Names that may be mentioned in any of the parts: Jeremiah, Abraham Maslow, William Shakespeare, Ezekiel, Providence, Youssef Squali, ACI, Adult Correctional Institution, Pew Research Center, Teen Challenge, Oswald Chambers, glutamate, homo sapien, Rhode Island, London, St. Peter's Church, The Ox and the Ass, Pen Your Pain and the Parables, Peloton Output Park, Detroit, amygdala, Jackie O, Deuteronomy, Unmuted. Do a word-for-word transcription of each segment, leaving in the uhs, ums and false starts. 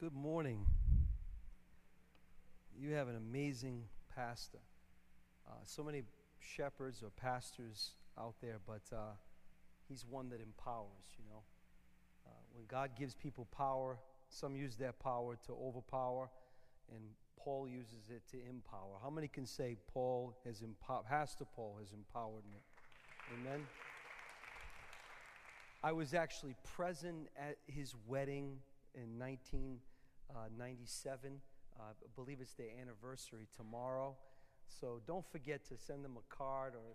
Good morning. You have an amazing pastor. Uh, so many shepherds or pastors out there, but uh, he's one that empowers, you know. Uh, when God gives people power, some use that power to overpower, and Paul uses it to empower. How many can say Paul has empowered, Pastor Paul has empowered me? Amen. I was actually present at his wedding in nineteen ninety-seven. Uh, I believe it's their anniversary tomorrow. So don't forget to send them a card or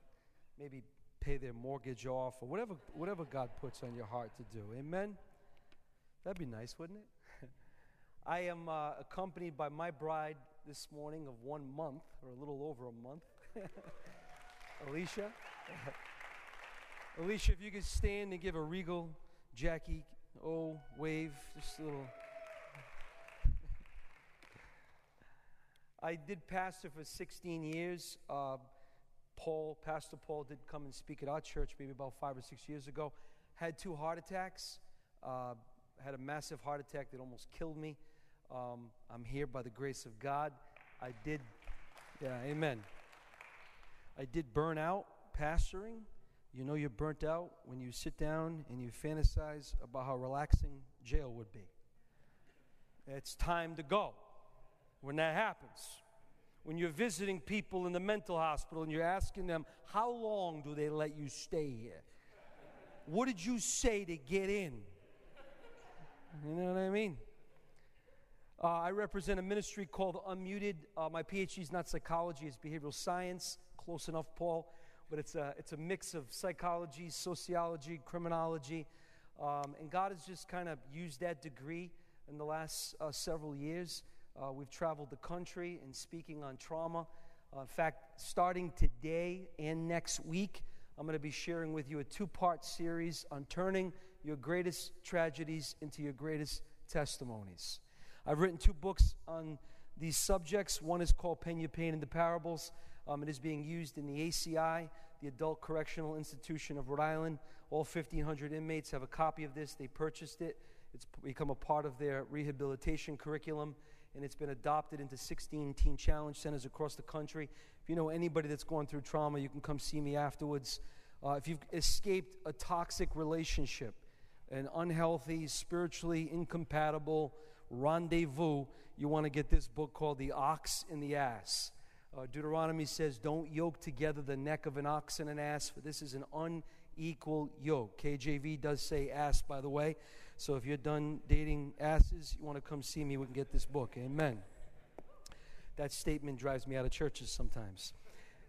maybe pay their mortgage off or whatever whatever God puts on your heart to do. Amen? That'd be nice, wouldn't it? I am uh, accompanied by my bride this morning of one month or a little over a month. Alicia. Alicia, if you could stand and give a regal Jackie O wave, just a little. I did pastor for sixteen years. Uh, Paul, Pastor Paul did come and speak at our church maybe about five or six years ago. Had two heart attacks. Uh, had a massive heart attack that almost killed me. Um, I'm here by the grace of God. I did, yeah, amen. I did burn out pastoring. You know you're burnt out when you sit down and you fantasize about how relaxing jail would be. It's time to go when that happens. When you're visiting people in the mental hospital and you're asking them, how long do they let you stay here? What did you say to get in? You know what I mean? Uh, I represent a ministry called Unmuted. Uh, my P H D is not psychology, it's behavioral science. Close enough, Paul. But it's a, it's a mix of psychology, sociology, criminology. Um, and God has just kind of used that degree in the last uh, several years. Uh, we've traveled the country and speaking on trauma. Uh, in fact, starting today and next week, I'm going to be sharing with you a two-part series on turning your greatest tragedies into your greatest testimonies. I've written two books on these subjects. One is called Pen Your Pain and the Parables. Um, it is being used in the A C I, the Adult Correctional Institution of Rhode Island. All fifteen hundred inmates have a copy of this. They purchased it. It's become a part of their rehabilitation curriculum, and it's been adopted into sixteen Teen Challenge centers across the country. If you know anybody that's gone through trauma, you can come see me afterwards. Uh, if you've escaped a toxic relationship, an unhealthy, spiritually incompatible rendezvous, you want to get this book called The Ox and the Ass. Uh, Deuteronomy says, don't yoke together the neck of an ox and an ass, for this is an unequal yoke. K J V does say ass, by the way. So if you're done dating asses, you want to come see me, we can get this book. Amen. That statement drives me out of churches sometimes.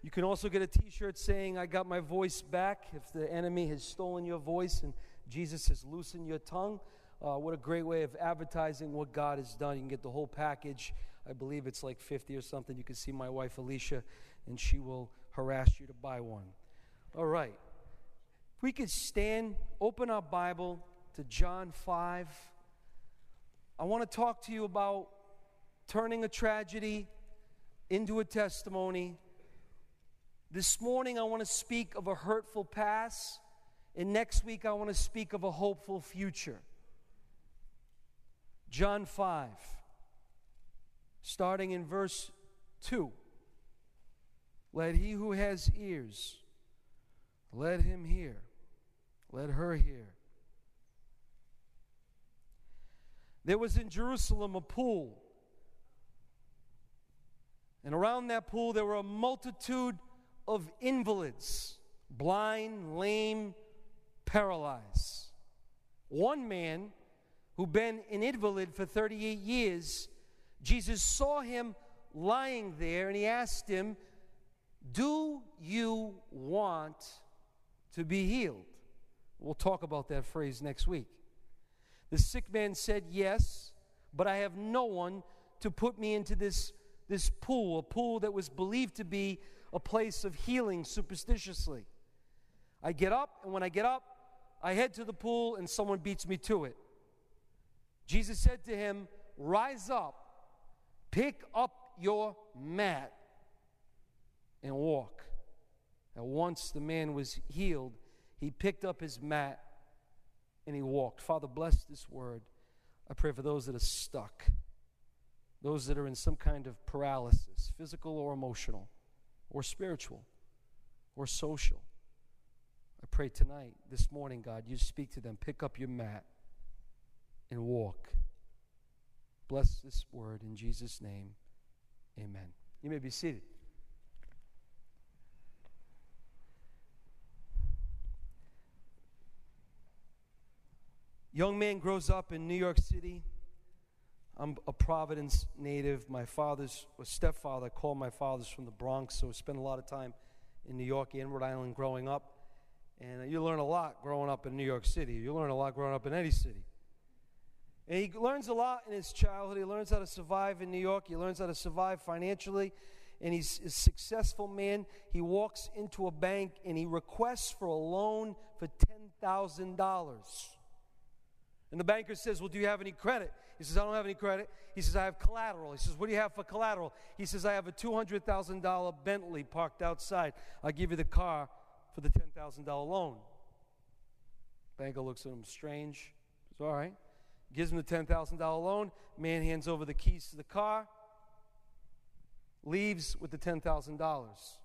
You can also get a T-shirt saying, I got my voice back. If the enemy has stolen your voice and Jesus has loosened your tongue, uh, what a great way of advertising what God has done. You can get the whole package. I believe it's like fifty or something. You can see my wife, Alicia, and she will harass you to buy one. All right. If we could stand, open our Bible to John five. I want to talk to you about turning a tragedy into a testimony. This morning, I want to speak of a hurtful past, and next week, I want to speak of a hopeful future. John five. Starting in verse two, let he who has ears, let him hear, let her hear. There was in Jerusalem a pool, and around that pool there were a multitude of invalids, blind, lame, paralyzed. One man who'd been an invalid for thirty-eight years, Jesus saw him lying there, and he asked him, do you want to be healed? We'll talk about that phrase next week. The sick man said, yes, but I have no one to put me into this, this pool, a pool that was believed to be a place of healing superstitiously. I get up, and when I get up, I head to the pool, and someone beats me to it. Jesus said to him, rise up. Pick up your mat and walk. And once the man was healed, he picked up his mat and he walked. Father, bless this word. I pray for those that are stuck, those that are in some kind of paralysis, physical or emotional, or spiritual, or social. I pray tonight, this morning, God, you speak to them. Pick up your mat and walk. Bless this word in Jesus' name. Amen. You may be seated. Young man grows up in New York City. I'm a Providence native. My father's or stepfather, I call my father's from the Bronx, so I spent a lot of time in New York and Rhode Island growing up. And you learn a lot growing up in New York City. You learn a lot growing up in any city. And he learns a lot in his childhood. He learns how to survive in New York. He learns how to survive financially. And he's a successful man. He walks into a bank and he requests for a loan for ten thousand dollars. And the banker says, well, do you have any credit? He says, I don't have any credit. He says, I have collateral. He says, what do you have for collateral? He says, I have a two hundred thousand dollars Bentley parked outside. I'll give you the car for the ten thousand dollars loan. Banker looks at him strange. It's all right. Gives him the ten thousand dollars loan. Man hands over the keys to the car. Leaves with the ten thousand dollars.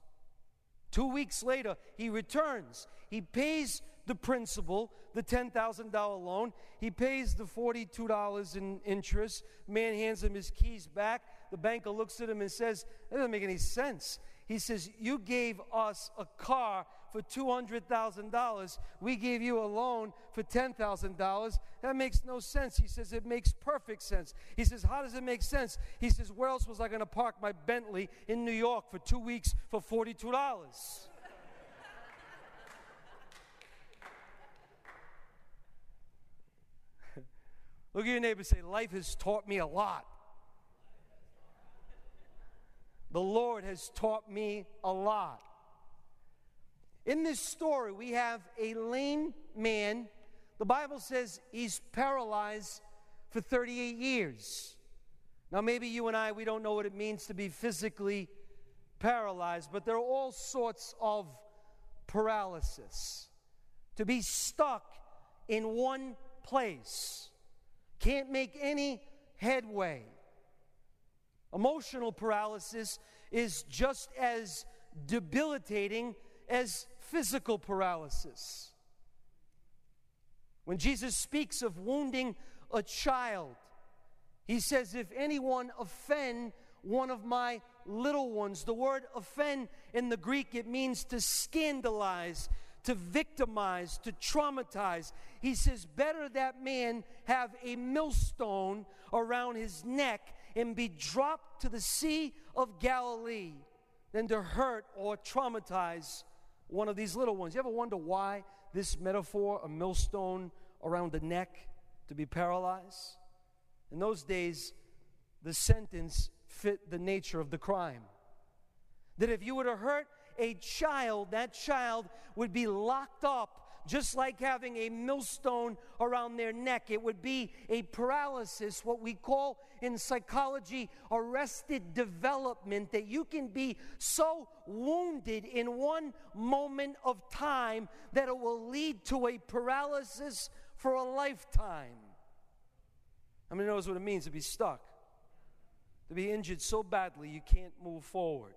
Two weeks later, he returns. He pays the principal, the ten thousand dollars loan. He pays the forty-two dollars in interest. Man hands him his keys back. The banker looks at him and says, that doesn't make any sense. He says, you gave us a car for two hundred thousand dollars. We gave you a loan for ten thousand dollars. That makes no sense. He says, it makes perfect sense. He says, how does it make sense? He says, where else was I going to park my Bentley in New York for two weeks for forty-two dollars? Look at your neighbor and say, life has taught me a lot. The Lord has taught me a lot. In this story, we have a lame man. The Bible says he's paralyzed for thirty-eight years. Now, maybe you and I, we don't know what it means to be physically paralyzed, but there are all sorts of paralysis. To be stuck in one place. Can't make any headway. Emotional paralysis is just as debilitating as physical paralysis. When Jesus speaks of wounding a child, he says, if anyone offend one of my little ones, the word offend in the Greek, it means to scandalize, to victimize, to traumatize. He says, better that man have a millstone around his neck and be dropped to the Sea of Galilee than to hurt or traumatize one of these little ones. You ever wonder why this metaphor, a millstone around the neck to be paralyzed? In those days, the sentence fit the nature of the crime. That if you were to hurt a child, that child would be locked up, just like having a millstone around their neck. It would be a paralysis, what we call in psychology arrested development, that you can be so wounded in one moment of time that it will lead to a paralysis for a lifetime. How many knows what it means to be stuck? To be injured so badly you can't move forward.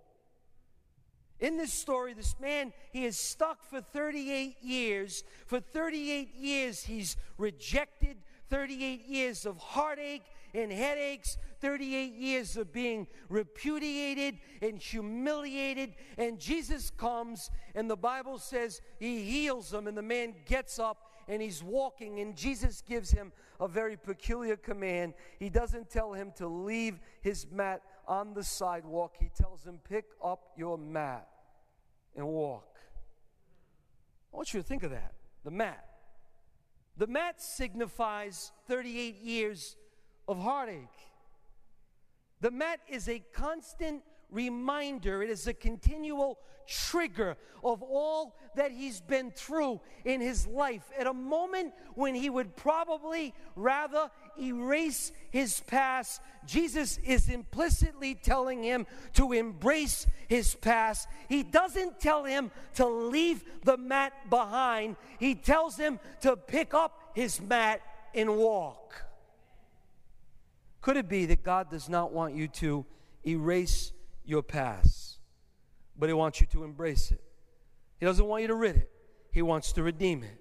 In this story, this man, he is stuck for thirty-eight years. For thirty-eight years, he's rejected. thirty-eight years of heartache and headaches. thirty-eight years of being repudiated and humiliated. And Jesus comes, and the Bible says he heals him, and the man gets up, and he's walking. And Jesus gives him a very peculiar command. He doesn't tell him to leave his mat on the sidewalk. He tells him, pick up your mat and walk. I want you to think of that, the mat. The mat signifies thirty-eight years of heartache. The mat is a constant reminder. It is a continual trigger of all that he's been through in his life. At a moment when he would probably rather erase his past, Jesus is implicitly telling him to embrace his past. He doesn't tell him to leave the mat behind. He tells him to pick up his mat and walk. Could it be that God does not want you to erase your past, but He wants you to embrace it? He doesn't want you to rid it. He wants to redeem it.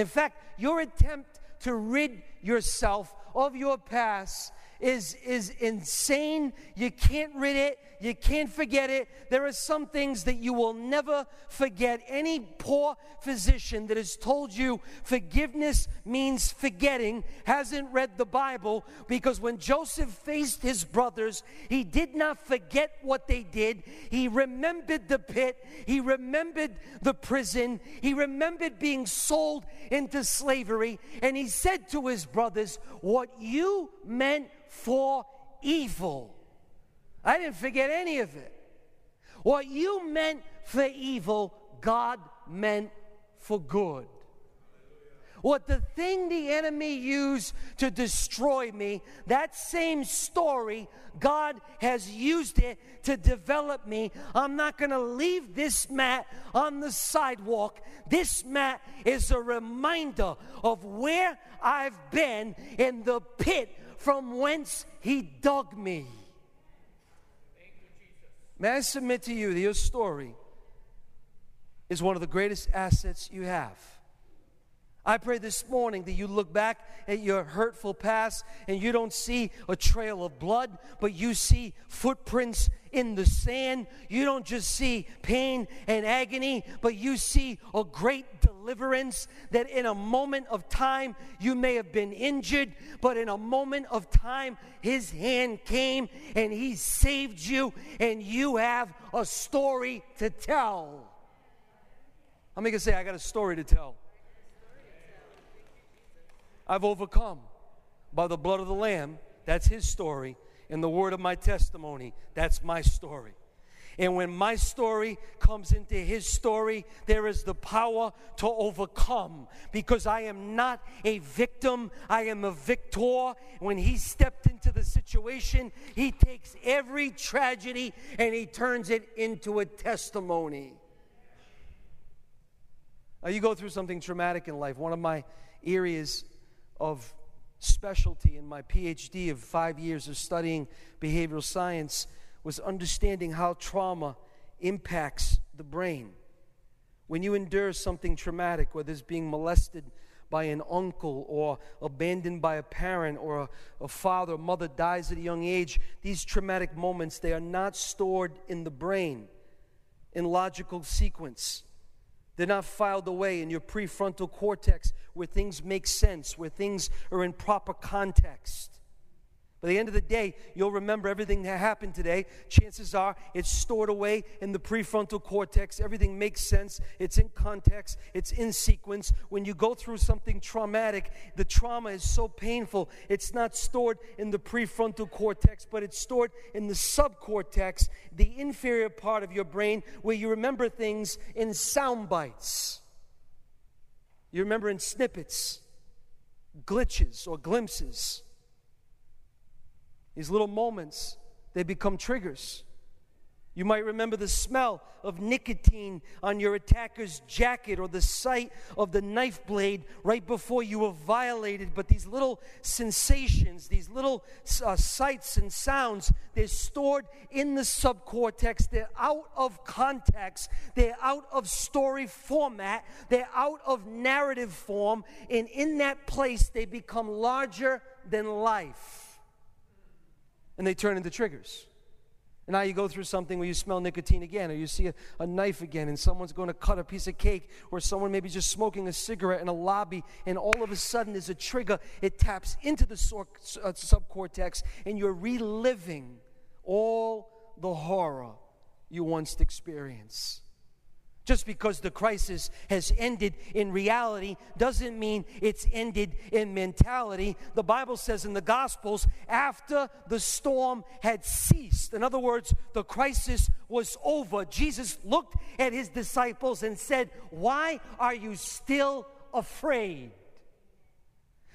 In fact, your attempt to rid yourself of your past is, is insane. You can't rid it. You can't forget it. There are some things that you will never forget. Any poor physician that has told you forgiveness means forgetting hasn't read the Bible, because when Joseph faced his brothers, he did not forget what they did. He remembered the pit. He remembered the prison. He remembered being sold into slavery. And he said to his brothers, "What you meant for evil, I didn't forget any of it. What you meant for evil, God meant for good. What the thing the enemy used to destroy me, that same story, God has used it to develop me. I'm not going to leave this mat on the sidewalk. This mat is a reminder of where I've been in the pit from whence He dug me." Thank you, Jesus. May I submit to you that your story is one of the greatest assets you have. I pray this morning that you look back at your hurtful past and you don't see a trail of blood, but you see footprints in the sand. You don't just see pain and agony, but you see a great deliverance, that in a moment of time you may have been injured, but in a moment of time His hand came and He saved you, and you have a story to tell. How many can say, "I got a story to tell"? I've overcome by the blood of the Lamb. That's His story. And the word of my testimony, that's my story. And when my story comes into His story, there is the power to overcome, because I am not a victim. I am a victor. When He stepped into the situation, He takes every tragedy and He turns it into a testimony. Now, you go through something traumatic in life. One of my areas of specialty in my P H D of five years of studying behavioral science was understanding how trauma impacts the brain. When you endure something traumatic, whether it's being molested by an uncle or abandoned by a parent, or a, a father or mother dies at a young age, these traumatic moments, they are not stored in the brain in logical sequence. They're not filed away in your prefrontal cortex where things make sense, where things are in proper context. By the end of the day, you'll remember everything that happened today. Chances are it's stored away in the prefrontal cortex. Everything makes sense. It's in context. It's in sequence. When you go through something traumatic, the trauma is so painful, it's not stored in the prefrontal cortex, but it's stored in the subcortex, the inferior part of your brain, where you remember things in sound bites. You remember in snippets, glitches, or glimpses. These little moments, they become triggers. You might remember the smell of nicotine on your attacker's jacket, or the sight of the knife blade right before you were violated. But these little sensations, these little uh, sights and sounds, they're stored in the subcortex. They're out of context. They're out of story format. They're out of narrative form. And in that place, they become larger than life. And they turn into triggers. And now you go through something where you smell nicotine again, or you see a, a knife again, and someone's going to cut a piece of cake, or someone maybe just smoking a cigarette in a lobby, and all of a sudden there's a trigger. It taps into the sor- uh, subcortex, and you're reliving all the horror you once experienced. Just because the crisis has ended in reality doesn't mean it's ended in mentality. The Bible says in the Gospels, after the storm had ceased, in other words, the crisis was over, Jesus looked at His disciples and said, "Why are you still afraid?"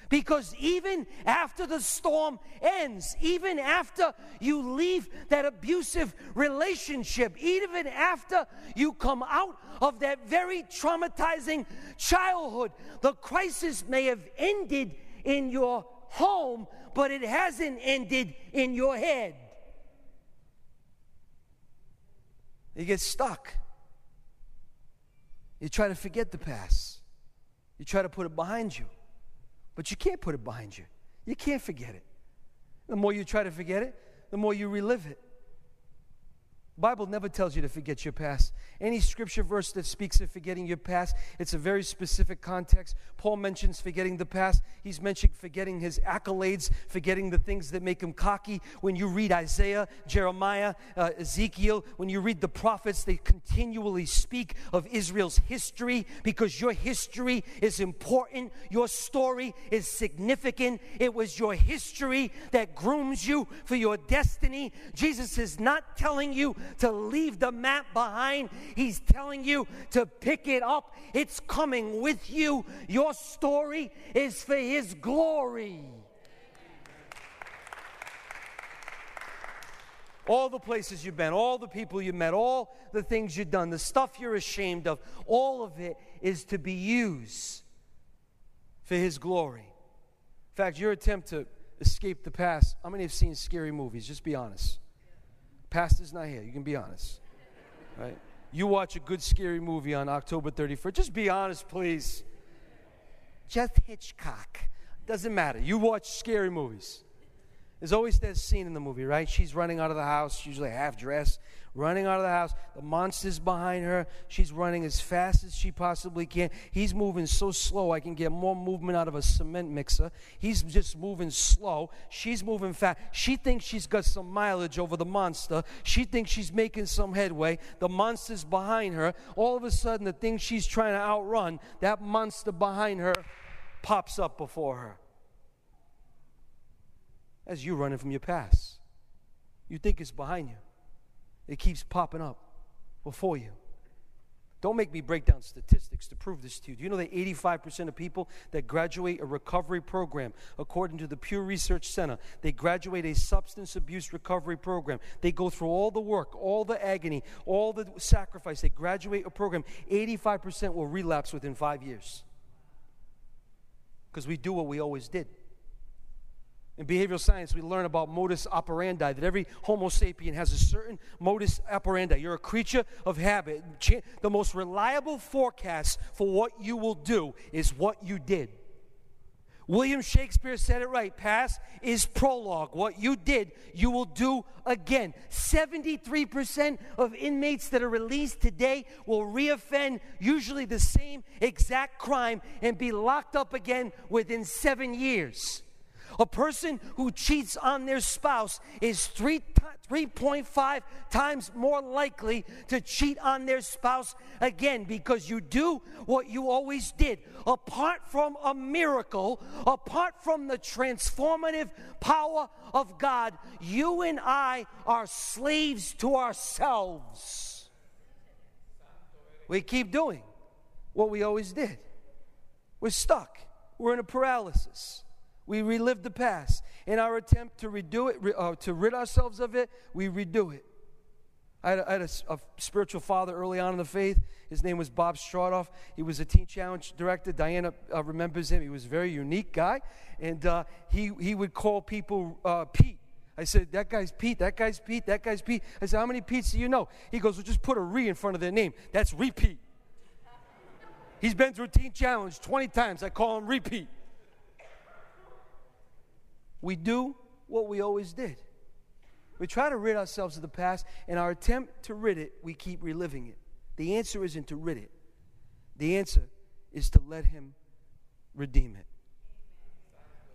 Because even after the storm ends, even after you leave that abusive relationship, even after you come out of that very traumatizing childhood, the crisis may have ended in your home, but it hasn't ended in your head. You get stuck. You try to forget the past. You try to put it behind you. But you can't put it behind you. You can't forget it. The more you try to forget it, the more you relive it. The Bible never tells you to forget your past. Any scripture verse that speaks of forgetting your past, it's a very specific context. Paul mentions forgetting the past. He's mentioned forgetting his accolades, forgetting the things that make him cocky. When you read Isaiah, Jeremiah, uh, Ezekiel, when you read the prophets, they continually speak of Israel's history because your history is important. Your story is significant. It was your history that grooms you for your destiny. Jesus is not telling you to leave the map behind. He's telling you to pick it up. It's coming with you. Your story is for His glory. Amen. All the places you've been, all the people you've met, all the things you've done, the stuff you're ashamed of, all of it is to be used for His glory. In fact, your attempt to escape the past, how many have seen scary movies? Just be honest. Pastor's not here. You can be honest, right? You watch a good scary movie on October thirty-first. Just be honest, please. Jeff Hitchcock. Doesn't matter. You watch scary movies. There's always that scene in the movie, right? She's running out of the house, usually half-dressed, running out of the house. The monster's behind her. She's running as fast as she possibly can. He's moving so slow I can get more movement out of a cement mixer. He's just moving slow. She's moving fast. She thinks she's got some mileage over the monster. She thinks she's making some headway. The monster's behind her. All of a sudden, the thing she's trying to outrun, that monster behind her pops up before her. That's you running from your past. You think it's behind you. It keeps popping up before you. Don't make me break down statistics to prove this to you. Do you know that eighty-five percent of people that graduate a recovery program, according to the Pew Research Center, they graduate a substance abuse recovery program. They go through all the work, all the agony, all the sacrifice. They graduate a program. eighty-five percent will relapse within five years. Because we do what we always did. In behavioral science, we learn about modus operandi, that every homo sapien has a certain modus operandi. You're a creature of habit. The most reliable forecast for what you will do is what you did. William Shakespeare said it right. Past is prologue. What you did, you will do again. seventy-three percent of inmates that are released today will reoffend usually the same exact crime and be locked up again within seven years. A person who cheats on their spouse is three, three point five times more likely to cheat on their spouse again, because you do what you always did. Apart from a miracle, apart from the transformative power of God, you and I are slaves to ourselves. We keep doing what we always did. We're stuck. We're in a paralysis. We relive the past. In our attempt to redo it, uh, to rid ourselves of it, we redo it. I had, a, I had a, a spiritual father early on in the faith. His name was Bob Stradoff. He was a Teen Challenge director. Diana uh, remembers him. He was a very unique guy. And uh, he, he would call people uh, Pete. I said, that guy's Pete, that guy's Pete, that guy's Pete. I said, how many Pete's do you know? He goes, well, just put a re in front of their name. That's repeat. He's been through Teen Challenge twenty times. I call him repeat. We do what we always did. We try to rid ourselves of the past, and our attempt to rid it, we keep reliving it. The answer isn't to rid it. The answer is to let Him redeem it.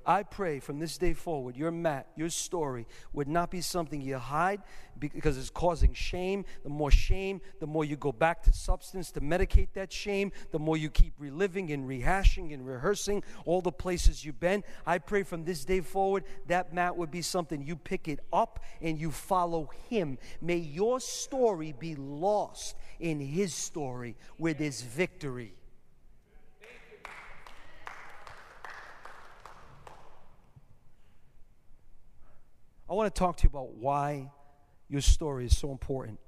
I pray from this day forward, your mat, your story would not be something you hide because it's causing shame. The more shame, the more you go back to substance to medicate that shame, the more you keep reliving and rehashing and rehearsing all the places you've been. I pray from this day forward, that mat would be something you pick it up and you follow Him. May your story be lost in His story with His victory. I want to talk to you about why your story is so important.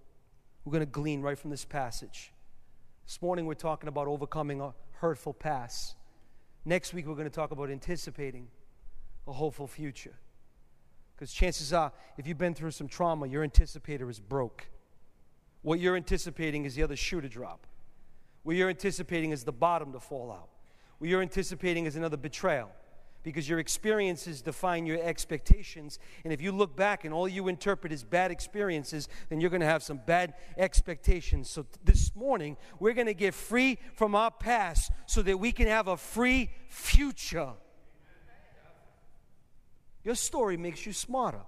We're going to glean right from this passage. This morning we're talking about overcoming a hurtful past. Next week we're going to talk about anticipating. a hopeful future. Because chances are, if you've been through some trauma, your anticipator is broke. What you're anticipating is the other shoe to drop. What you're anticipating is the bottom to fall out. What you're anticipating is another betrayal. Because your experiences define your expectations. And if you look back and all you interpret is bad experiences, then you're going to have some bad expectations. So th- this morning, we're going to get free from our past so that we can have a free future. Your story makes you smarter.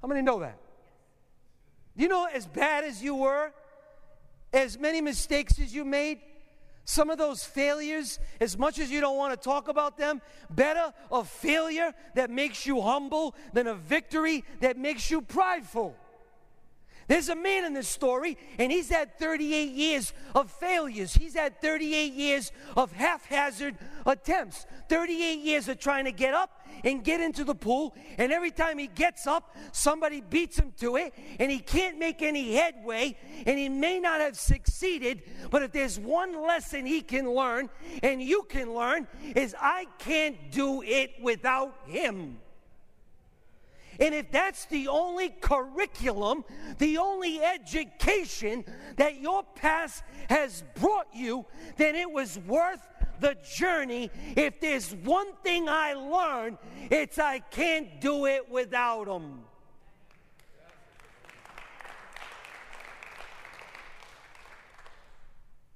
How many know that? You know, as bad as you were, as many mistakes as you made, some of those failures, as much as you don't want to talk about them, better a failure that makes you humble than a victory that makes you prideful. There's a man in this story, and he's had thirty-eight years of failures. He's had thirty-eight years of haphazard attempts, thirty-eight years of trying to get up and get into the pool, and every time he gets up, somebody beats him to it, and he can't make any headway, and he may not have succeeded, but if there's one lesson he can learn, and you can learn, is I can't do it without him. And if that's the only curriculum, the only education that your past has brought you, then it was worth the journey. If there's one thing I learned, it's I can't do it without them.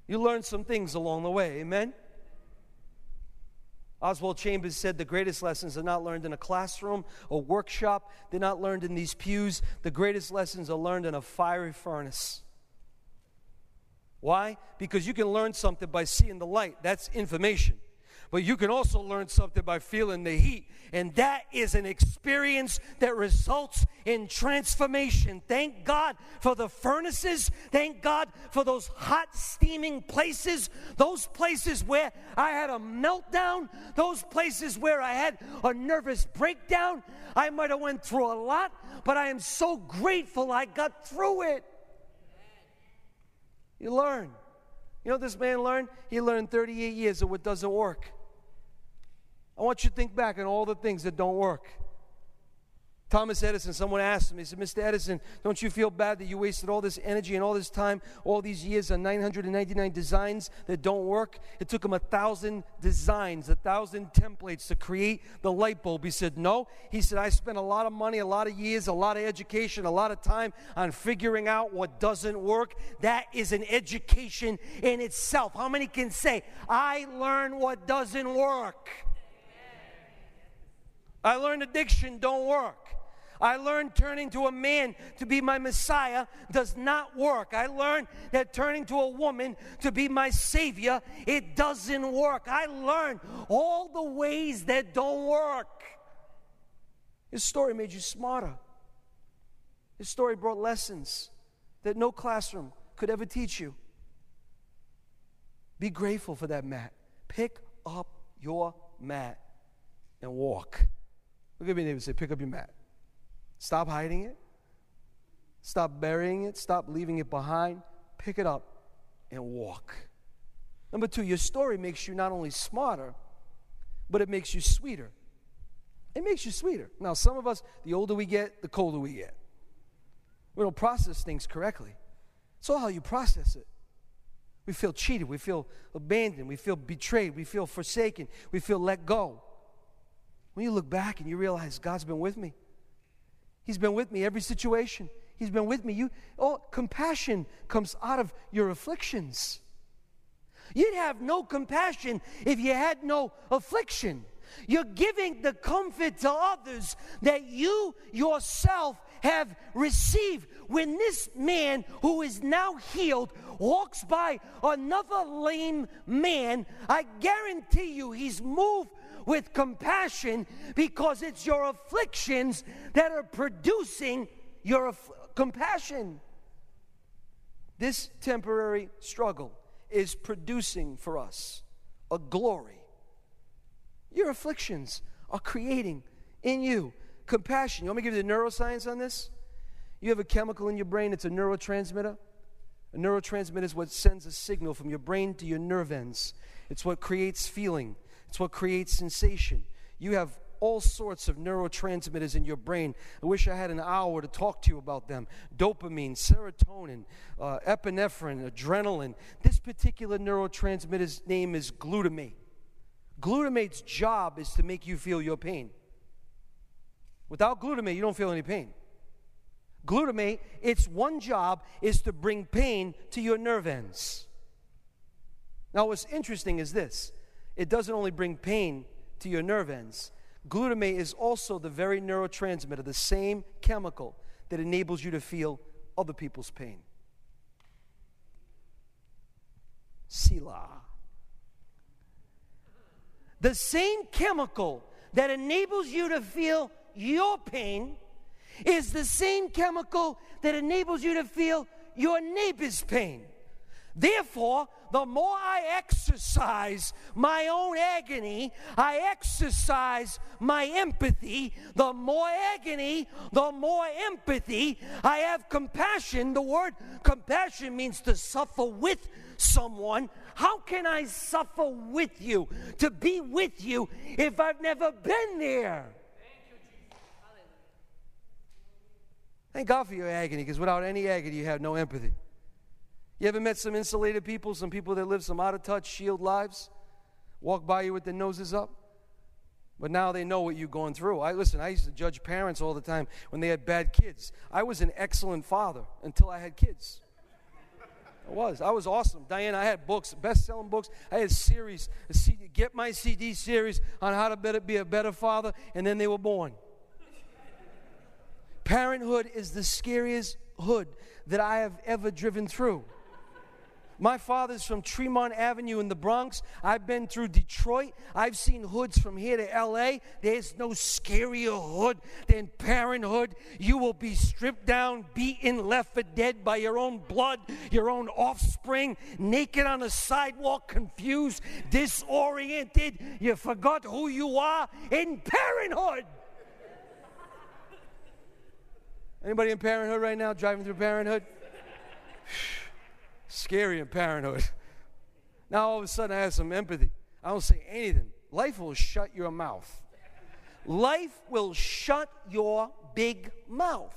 You learn some things along the way, amen? Oswald Chambers said the greatest lessons are not learned in a classroom, a workshop. They're not learned in these pews. The greatest lessons are learned in a fiery furnace. Why? Because you can learn something by seeing the light. That's information. But you can also learn something by feeling the heat. And that is an experience that results in transformation. Thank God for the furnaces. Thank God for those hot, steaming places. Those places where I had a meltdown. Those places where I had a nervous breakdown. I might have went through a lot, but I am so grateful I got through it. You learn. You know what this man learned? He learned thirty-eight years of what doesn't work. I want you to think back on all the things that don't work. Thomas Edison, someone asked him, he said, Mister Edison, don't you feel bad that you wasted all this energy and all this time, all these years on nine hundred ninety-nine designs that don't work? It took him a thousand designs, a thousand templates to create the light bulb. He said, no. He said, I spent a lot of money, a lot of years, a lot of education, a lot of time on figuring out what doesn't work. That is an education in itself. How many can say, I learned what doesn't work? I learned addiction don't work. I learned turning to a man to be my Messiah does not work. I learned that turning to a woman to be my Savior, it doesn't work. I learned all the ways that don't work. His story made you smarter. His story brought lessons that no classroom could ever teach you. Be grateful for that mat. Pick up your mat and walk. Look at me and say, pick up your mat. Stop hiding it. Stop burying it. Stop leaving it behind. Pick it up and walk. Number two, your story makes you not only smarter, but it makes you sweeter. It makes you sweeter. Now, some of us, the older we get, the colder we get. We don't process things correctly. It's all how you process it. We feel cheated. We feel abandoned. We feel betrayed. We feel forsaken. We feel let go. When you look back and you realize God's been with me. He's been with me every situation. He's been with me. You, oh, compassion comes out of your afflictions. You'd have no compassion if you had no affliction. You're giving the comfort to others that you yourself have received. When this man who is now healed walks by another lame man, I guarantee you he's moved with compassion, because it's your afflictions that are producing your aff- compassion. This temporary struggle is producing for us a glory. Your afflictions are creating in you compassion. You want me to give you the neuroscience on this? You have a chemical in your brain, it's a neurotransmitter. A neurotransmitter is what sends a signal from your brain to your nerve ends. It's what creates feeling. It's what creates sensation. You have all sorts of neurotransmitters in your brain. I wish I had an hour to talk to you about them. Dopamine, serotonin, uh, epinephrine, adrenaline. This particular neurotransmitter's name is glutamate. Glutamate's job is to make you feel your pain. Without glutamate, you don't feel any pain. Glutamate, its one job is to bring pain to your nerve ends. Now, what's interesting is this. It doesn't only bring pain to your nerve ends. Glutamate is also the very neurotransmitter, the same chemical that enables you to feel other people's pain. Selah. The same chemical that enables you to feel your pain is the same chemical that enables you to feel your neighbor's pain. Therefore, the more I exercise my own agony, I exercise my empathy. The more agony, the more empathy. I have compassion. The word compassion means to suffer with someone. How can I suffer with you, to be with you, if I've never been there? Thank God for your agony, because without any agony, you have no empathy. You ever met some insulated people, some people that live some out-of-touch, shield lives, walk by you with their noses up? But now they know what you're going through. I Listen, I used to judge parents all the time when they had bad kids. I was an excellent father until I had kids. I was. I was awesome. Diane, I had books, best-selling books. I had series, a C D, Get My C D series on how to better be a better father, and then they were born. Parenthood is the scariest hood that I have ever driven through. My father's from Tremont Avenue in the Bronx. I've been through Detroit. I've seen hoods from here to L A. There's no scarier hood than parenthood. You will be stripped down, beaten, left for dead by your own blood, your own offspring, naked on the sidewalk, confused, disoriented. You forgot who you are in parenthood. Anybody in parenthood right now, driving through parenthood? Scary in parenthood. Now all of a sudden I have some empathy. I don't say anything. Life will shut your mouth. Life will shut your big mouth.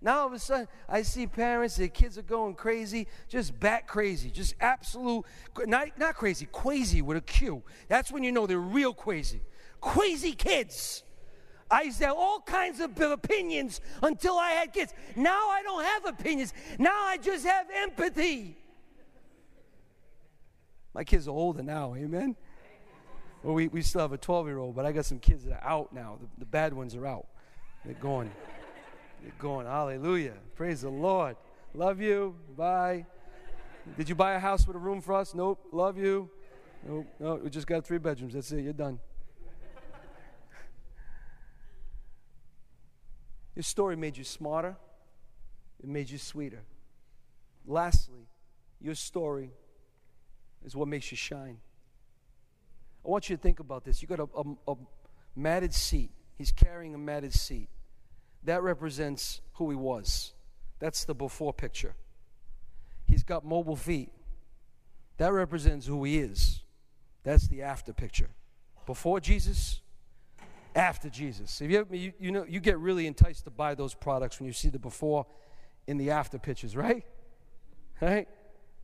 Now all of a sudden I see parents, their kids are going crazy, just bat crazy, just absolute, not, not crazy, quazy with a Q. That's when you know they're real crazy. Quazy kids. I used to have all kinds of opinions until I had kids. Now I don't have opinions. Now I just have empathy. My kids are older now, amen? Well, we, we still have a twelve-year-old, but I got some kids that are out now. The, the bad ones are out. They're gone. They're gone. Hallelujah. Praise the Lord. Love you. Bye. Did you buy a house with a room for us? Nope. Love you. Nope. No, we just got three bedrooms. That's it. You're done. Your story made you smarter. It made you sweeter. Lastly, your story is what makes you shine. I want you to think about this. You got a, a, a matted seed. He's carrying a matted seed. That represents who he was. That's the before picture. He's got mobile feet. That represents who he is. That's the after picture. Before Jesus, after Jesus. If you, you, you know, you get really enticed to buy those products when you see the before and the after pictures, right? Right?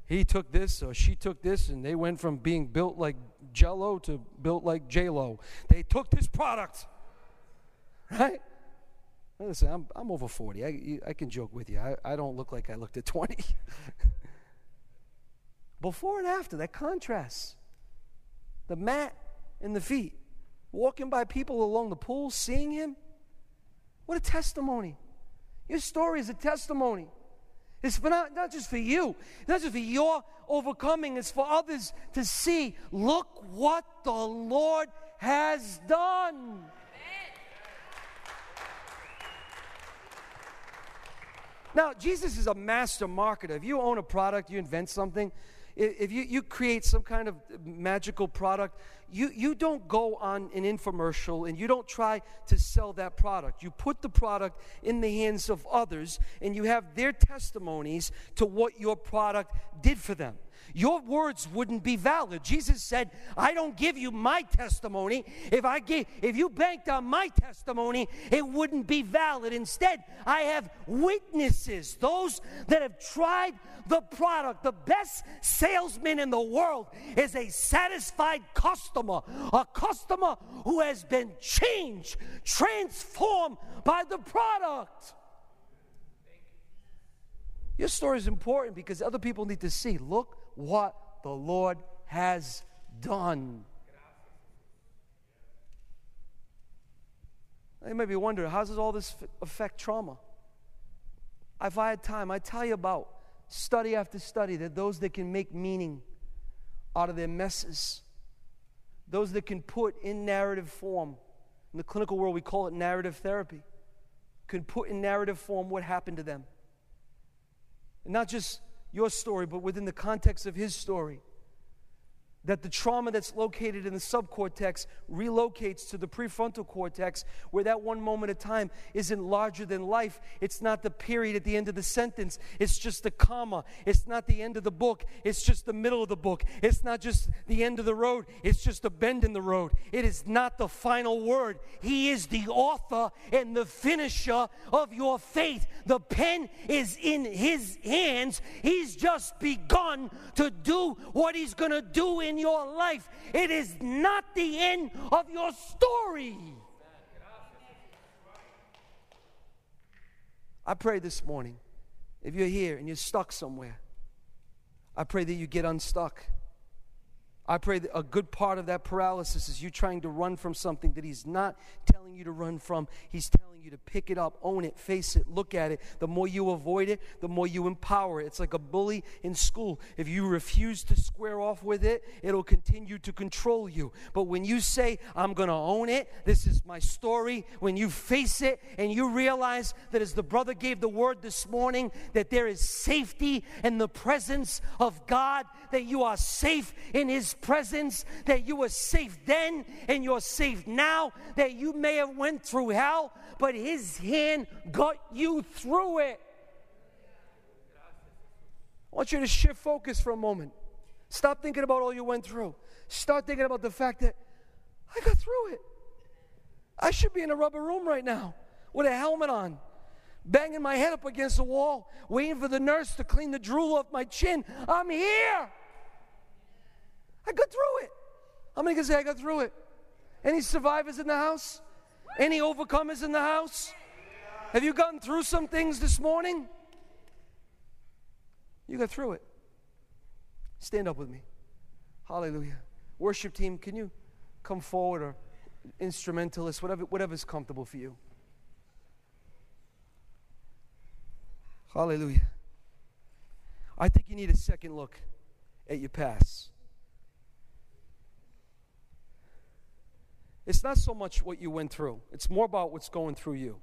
He took this or she took this, and they went from being built like Jell-O to built like J-Lo. They took this product, right? Listen, I'm, I'm over forty. I, I can joke with you. I, I don't look like I looked at twenty. Before and after, that contrast. The mat and the feet. Walking by people along the pool, seeing him. What a testimony. Your story is a testimony. It's for not, not just for you. Not just for your overcoming. It's for others to see. Look what the Lord has done. Amen. Now, Jesus is a master marketer. If you own a product, you invent something, if you, you create some kind of magical product, you, you don't go on an infomercial and you don't try to sell that product. You put the product in the hands of others and you have their testimonies to what your product did for them. your words wouldn't be valid. Jesus said, I don't give you my testimony. If I gave, if you banked on my testimony, it wouldn't be valid. Instead, I have witnesses, those that have tried the product. The best salesman in the world is a satisfied customer, a customer who has been changed, transformed by the product. Your story is important because other people need to see, look what the Lord has done. They may be wondering, how does all this affect trauma? If I had time, I'd tell you about study after study that those that can make meaning out of their messes, those that can put in narrative form, in the clinical world we call it narrative therapy, can put in narrative form what happened to them. Not just your story, but within the context of his story, that the trauma that's located in the subcortex relocates to the prefrontal cortex, where that one moment of time isn't larger than life. It's not the period at the end of the sentence. It's just the comma. It's not the end of the book. It's just the middle of the book. It's not just the end of the road. It's just a bend in the road. It is not the final word. He is the author and the finisher of your faith. The pen is in his hands. He's just begun to do what he's going to do in your life. It is not the end of your story. I pray this morning, if you're here and you're stuck somewhere, I pray that you get unstuck. I pray that a good part of that paralysis is you trying to run from something that he's not telling you to run from. He's telling you to pick it up, own it, face it, look at it. The more you avoid it, the more you empower it. It's like a bully in school. If you refuse to square off with it, it'll continue to control you. But when you say, I'm going to own it, this is my story, when you face it and you realize that as the brother gave the word this morning, that there is safety in the presence of God, that you are safe in his presence, that you were safe then and you're safe now, that you may have went through hell, but his hand got you through it. I want you to shift focus for a moment. Stop thinking about all you went through. Start thinking about the fact that I got through it. I should be in a rubber room right now with a helmet on, banging my head up against the wall, waiting for the nurse to clean the drool off my chin. I'm here. I got through it. How many can say I got through it? Any survivors in the house? Any overcomers in the house? Have you gotten through some things this morning? You got through it. Stand up with me. Hallelujah. Worship team, can you come forward, or instrumentalist, whatever, whatever's comfortable for you. Hallelujah. I think you need a second look at your past. It's not so much what you went through. It's more about what's going through you.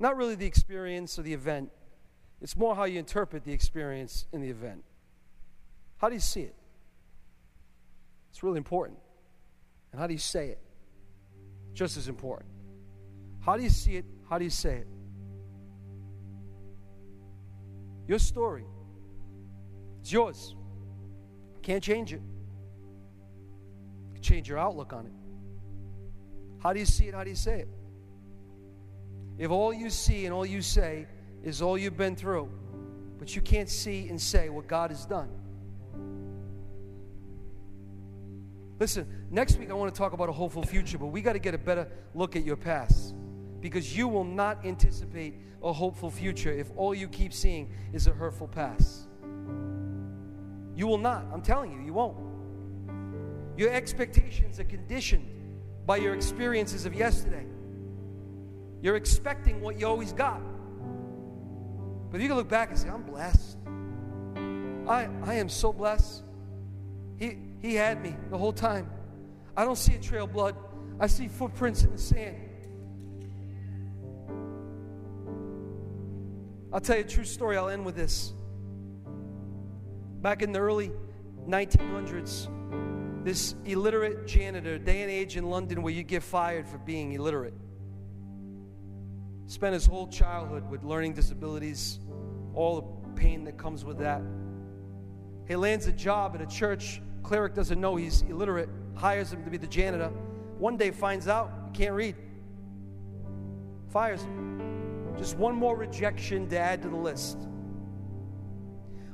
Not really the experience or the event. It's more how you interpret the experience in the event. How do you see it? It's really important. And how do you say it? Just as important. How do you see it? How do you say it? Your story. It's yours. Can't change it. Change your outlook on it. How do you see it? How do you say it? If all you see and all you say is all you've been through, but you can't see and say what God has done. Listen, next week I want to talk about a hopeful future, but we got to get a better look at your past, because you will not anticipate a hopeful future if all you keep seeing is a hurtful past. You will not. I'm telling you, you won't. Your expectations are conditioned by your experiences of yesterday. You're expecting what you always got. But you can look back and say, I'm blessed. I I am so blessed. He, he had me the whole time. I don't see a trail of blood. I see footprints in the sand. I'll tell you a true story. I'll end with this. Back in the early nineteen hundreds, this illiterate janitor, day and age in London where you get fired for being illiterate, spent his whole childhood with learning disabilities, all the pain that comes with that. He lands a job at a church. Cleric doesn't know he's illiterate, hires him to be the janitor. One day finds out he can't read. Fires him. Just one more rejection to add to the list.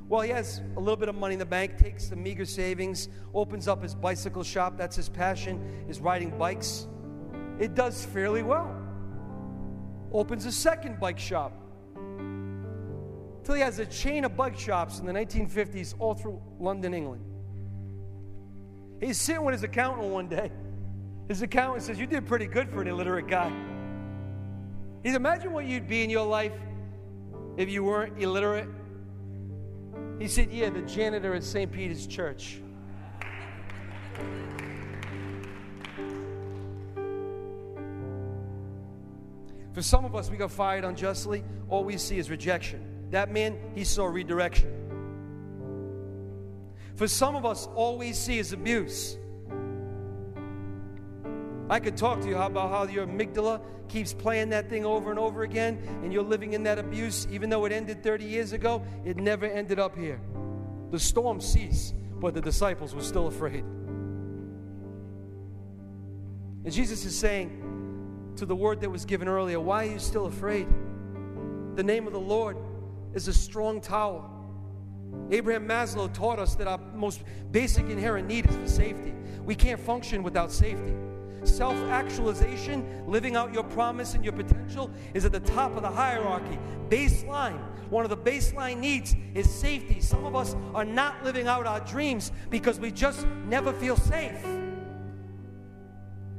Well, he has a little bit of money in the bank, takes the meager savings, opens up his bicycle shop. That's his passion, is riding bikes. It does fairly well. Opens a second bike shop. Till he has a chain of bike shops in the nineteen fifties all through London, England. He's sitting with his accountant one day. His accountant says, "You did pretty good for an illiterate guy." He's, "Imagine what you'd be in your life if you weren't illiterate." He said, "Yeah, the janitor at Saint Peter's Church." For some of us, we got fired unjustly. All we see is rejection. That man, he saw redirection. For some of us, all we see is abuse. I could talk to you about how your amygdala keeps playing that thing over and over again, and you're living in that abuse. Even though it ended thirty years ago, it never ended up here. The storm ceased, but the disciples were still afraid. And Jesus is saying to the word that was given earlier, why are you still afraid? The name of the Lord is a strong tower. Abraham Maslow taught us that our most basic inherent need is for safety. We can't function without safety. Self-actualization, living out your promise and your potential, is at the top of the hierarchy. Baseline, one of the baseline needs is safety. Some of us are not living out our dreams because we just never feel safe.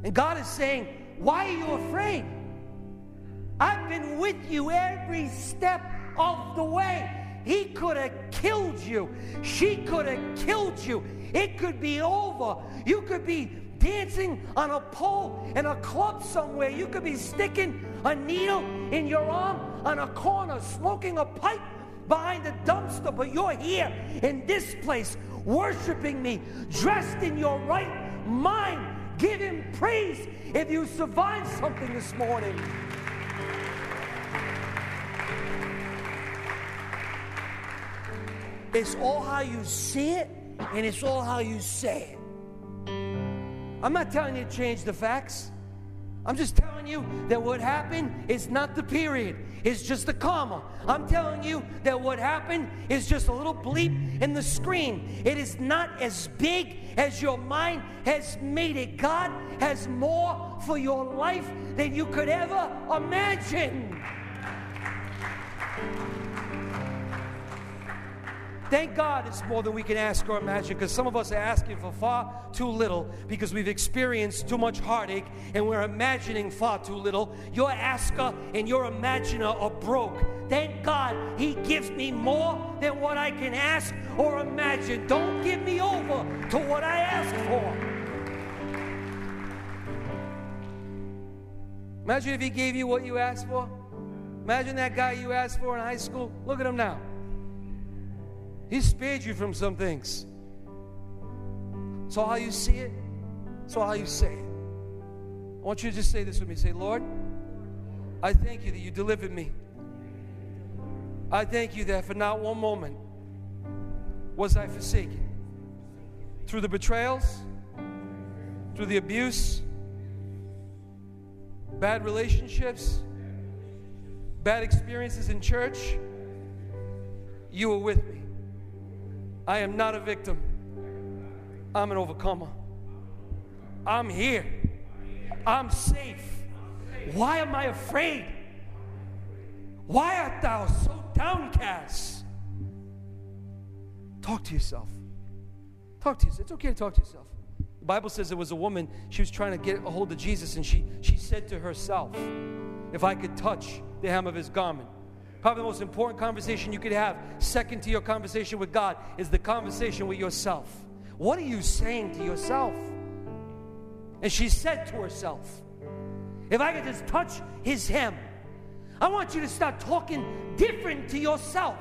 And God is saying, why are you afraid? I've been with you every step of the way. He could have killed you. She could have killed you. It could be over. You could be dancing on a pole in a club somewhere. You could be sticking a needle in your arm on a corner, smoking a pipe behind a dumpster, but you're here in this place, worshiping me, dressed in your right mind. Give him praise if you survived something this morning. It's all how you see it, and it's all how you say it. I'm not telling you to change the facts. I'm just telling you that what happened is not the period. It's just the comma. I'm telling you that what happened is just a little bleep in the screen. It is not as big as your mind has made it. God has more for your life than you could ever imagine. Thank God it's more than we can ask or imagine, because some of us are asking for far too little because we've experienced too much heartache and we're imagining far too little. Your asker and your imaginer are broke. Thank God he gives me more than what I can ask or imagine. Don't give me over to what I ask for. Imagine if he gave you what you asked for. Imagine that guy you asked for in high school. Look at him now. He spared you from some things. It's all how you see it. It's all how you say it. I want you to just say this with me. Say, Lord, I thank you that you delivered me. I thank you that for not one moment was I forsaken. Through the betrayals, through the abuse, bad relationships, bad experiences in church, you were with me. I am not a victim. I'm an overcomer. I'm here. I'm safe. Why am I afraid? Why art thou so downcast? Talk to yourself. Talk to yourself. It's okay to talk to yourself. The Bible says there was a woman, she was trying to get a hold of Jesus, and she, she said to herself, if I could touch the hem of his garment. Probably the most important conversation you could have, second to your conversation with God, is the conversation with yourself. What are you saying to yourself? And she said to herself, if I could just touch his hem. I want you to start talking different to yourself.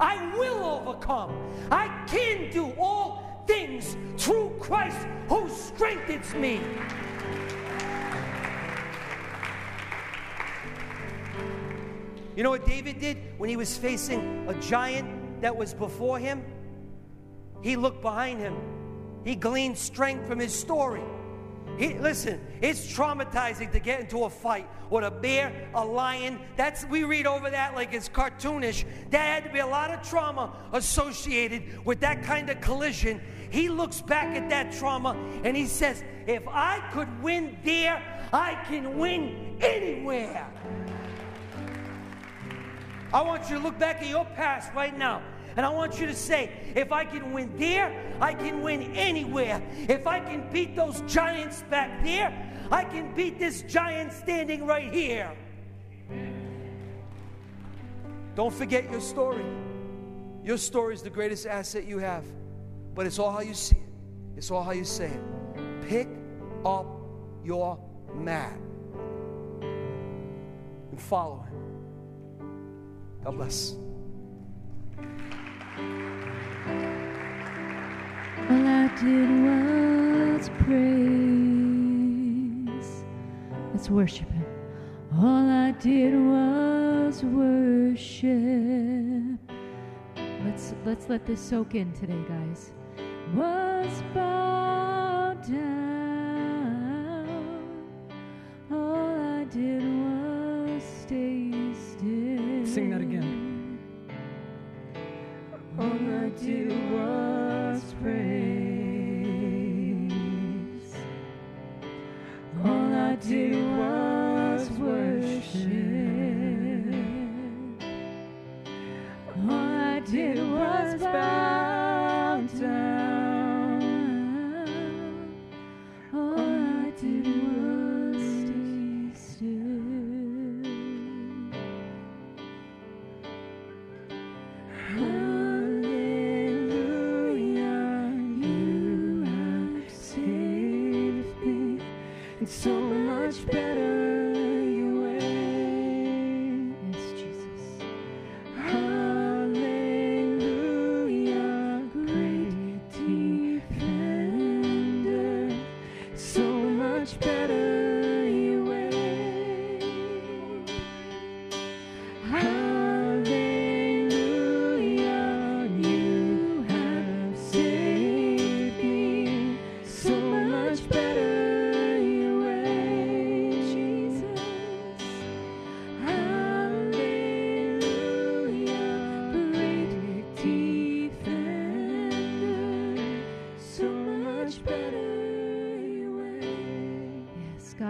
I will overcome. I can do all things through Christ who strengthens me. You know what David did when he was facing a giant that was before him? He looked behind him. He gleaned strength from his story. He, listen, it's traumatizing to get into a fight with a bear, a lion. That's, we read over that like it's cartoonish. There had to be a lot of trauma associated with that kind of collision. He looks back at that trauma and he says, if I could win there, I can win anywhere. I want you to look back at your past right now. And I want you to say, if I can win there, I can win anywhere. If I can beat those giants back there, I can beat this giant standing right here. Amen. Don't forget your story. Your story is the greatest asset you have. But it's all how you see it. It's all how you say it. Pick up your mat and follow him. God bless. All I did was praise. Let's worship him. All I did was worship. Let's let's let this soak in today, guys. Was bowed down. All I did was stay still. Sing that again. All I did was praise. All I did was worship. All I did was bow down. All I did was stay still. So much better your way. Yes, Jesus. Hallelujah, great defender. So much better your way. Hallelujah, you have saved me. So much better.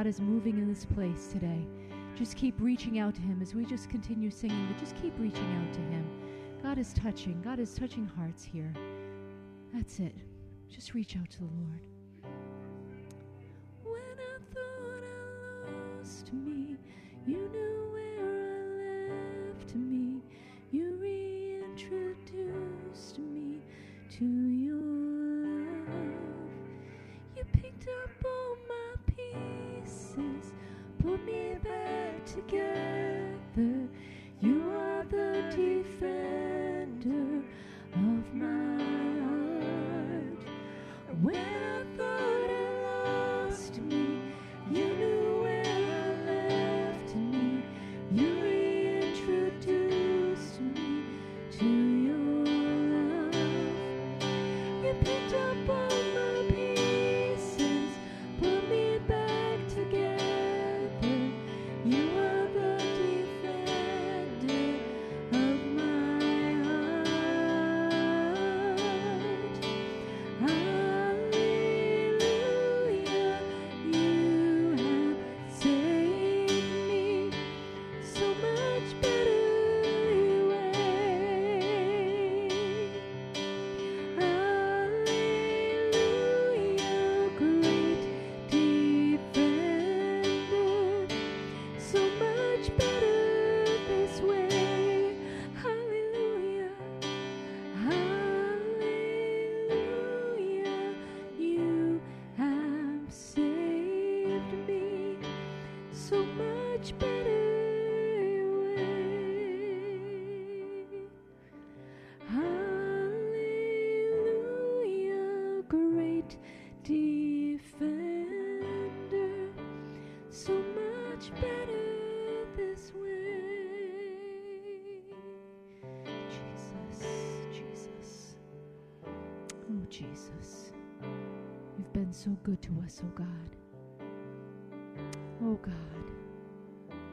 Is moving in this place today. Just keep reaching out to him as we just continue singing, but just keep reaching out to him. God is touching. God is touching hearts here. That's it. Just reach out to the Lord. When I thought I lost me, you knew where I left me. You reintroduced me to your love. You picked up all my pieces, put me back together. You are the defender of my heart. When I thought I lost me, you knew where I left me. You reintroduced me to your love. You picked up all my pieces, put me Jesus. You've been so good to us, oh God. Oh God.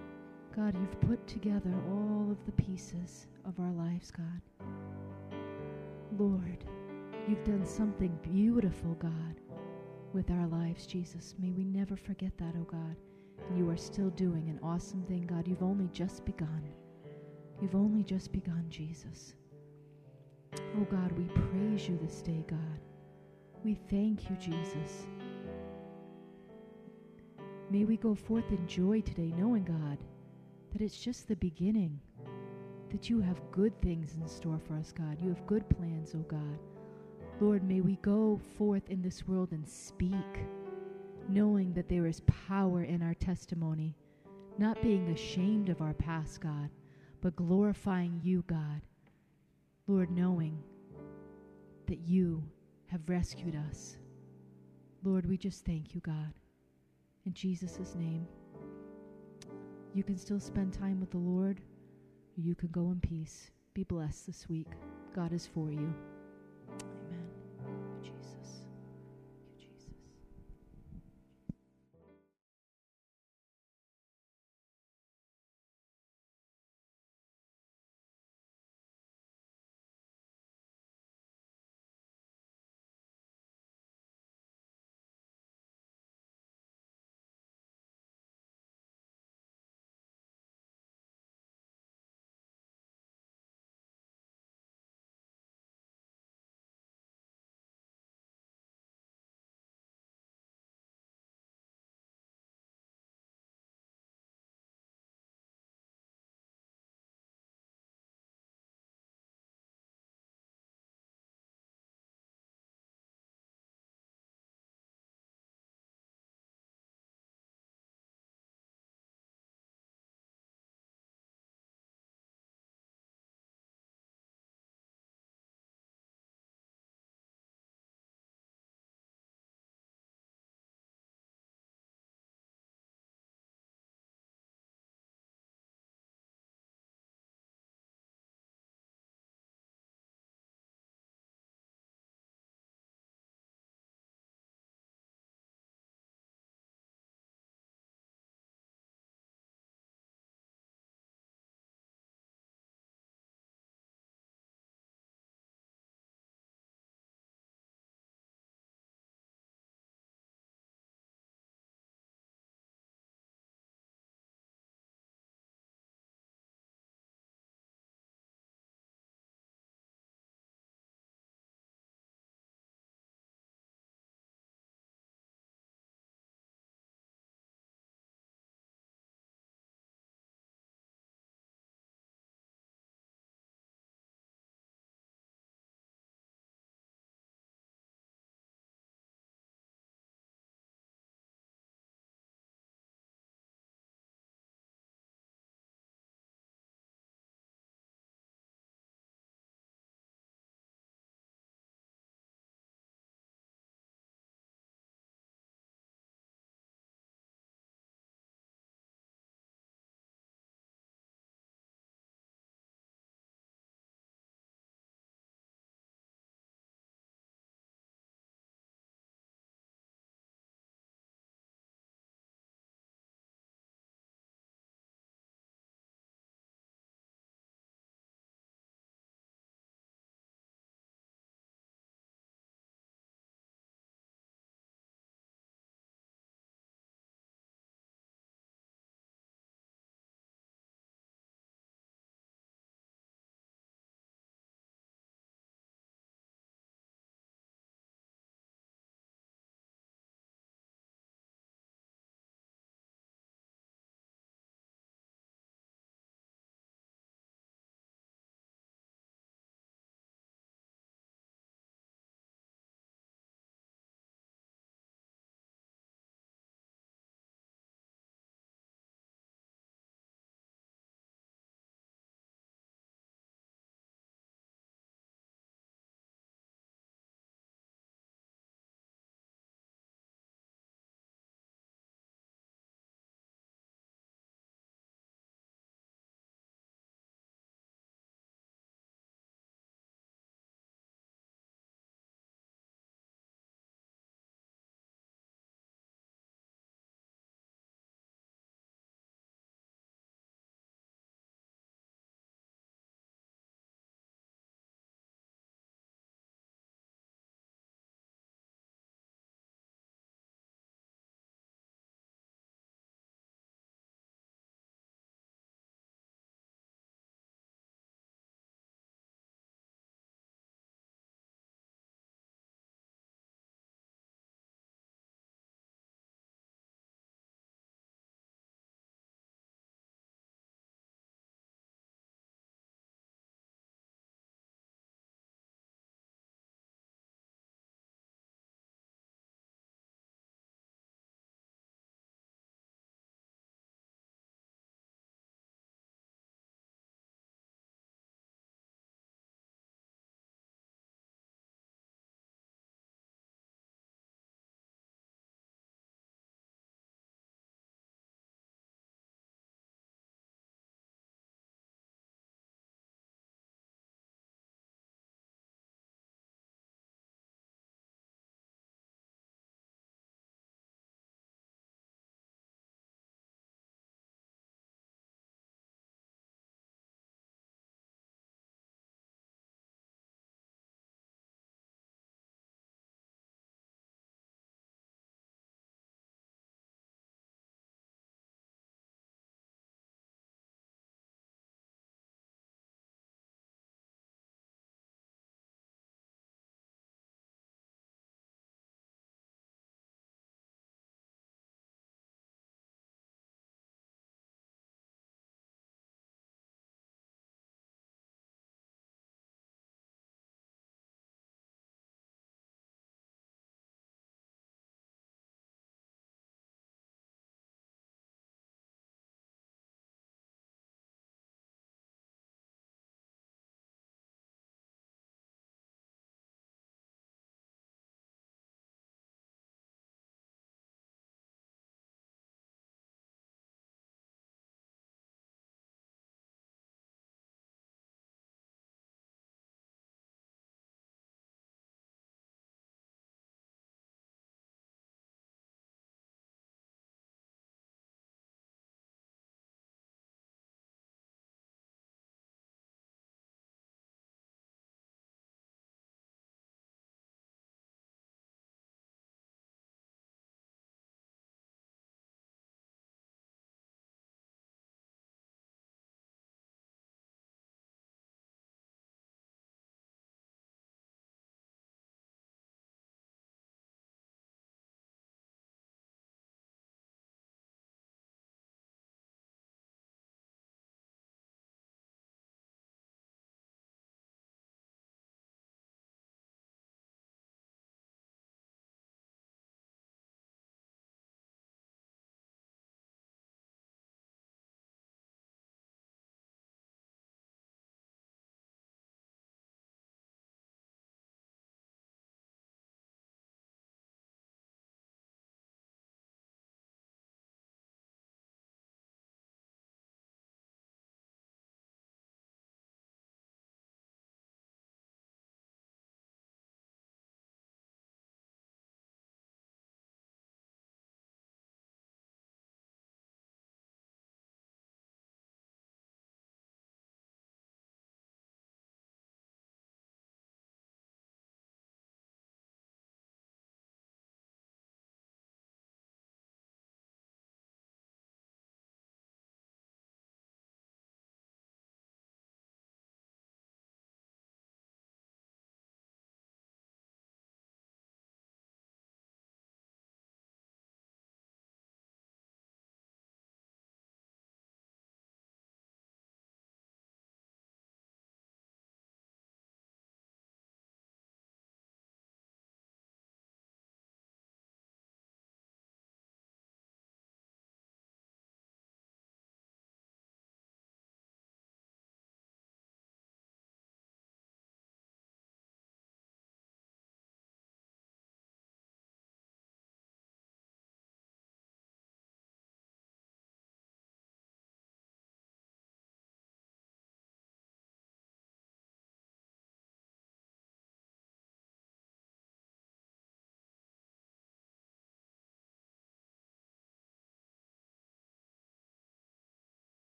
God, you've put together all of the pieces of our lives, God. Lord, you've done something beautiful, God, with our lives, Jesus. May we never forget that, oh God. You are still doing an awesome thing, God. You've only just begun. You've only just begun, Jesus. Oh God, we praise you this day, God. We thank you, Jesus. May we go forth in joy today, knowing, God, that it's just the beginning, that you have good things in store for us, God. You have good plans, oh God. Lord, may we go forth in this world and speak, knowing that there is power in our testimony, not being ashamed of our past, God, but glorifying you, God. Lord, knowing that you have rescued us. Lord, we just thank you, God. In Jesus' name, you can still spend time with the Lord. You can go in peace. Be blessed this week. God is for you. Amen. Jesus.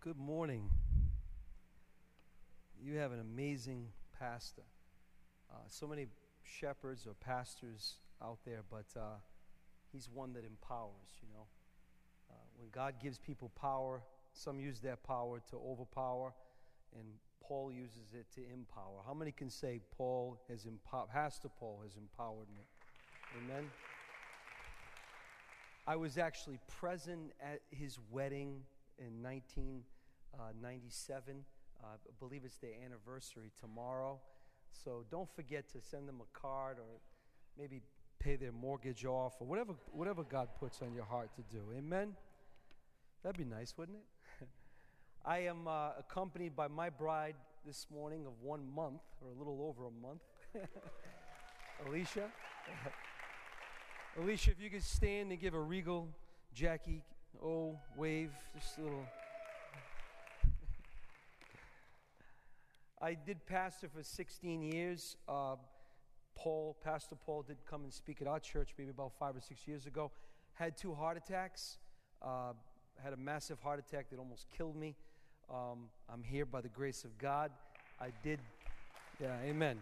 Good morning. You have an amazing pastor. Uh, so many shepherds or pastors out there, but uh, he's one that empowers, you know. Uh, when God gives people power, some use that power to overpower, and Paul uses it to empower. How many can say Paul has empowered, Pastor Paul has empowered me? Amen. I was actually present at his wedding in nineteen ninety-seven. Uh, I believe it's their anniversary tomorrow. So don't forget to send them a card or maybe pay their mortgage off or whatever whatever God puts on your heart to do. Amen? That'd be nice, wouldn't it? I am uh, accompanied by my bride this morning of one month, or a little over a month. Alicia. Alicia, if you could stand and give a regal Jackie O wave, just a little. I did pastor for sixteen years. Uh, Paul, Pastor Paul did come and speak at our church maybe about five or six years ago. Had two heart attacks. Uh, had a massive heart attack that almost killed me. Um, I'm here by the grace of God. I did, yeah, amen.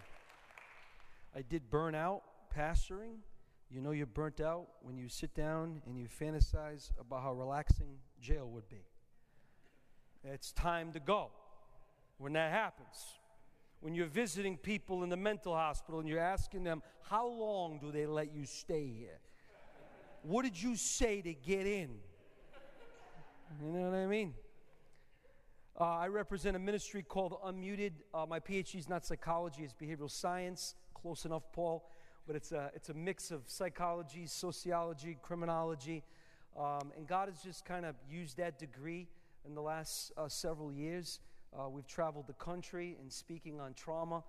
I did burn out pastoring. You know you're burnt out when you sit down and you fantasize about how relaxing jail would be. It's time to go. When that happens, when you're visiting people in the mental hospital and you're asking them, how long do they let you stay here? What did you say to get in? You know what I mean? Uh, I represent a ministry called Unmuted. Uh, my P H D is not psychology, it's behavioral science. Close enough, Paul. But it's a, it's a mix of psychology, sociology, criminology. Um, and God has just kind of used that degree in the last uh, several years. Uh, we've traveled the country and speaking on trauma.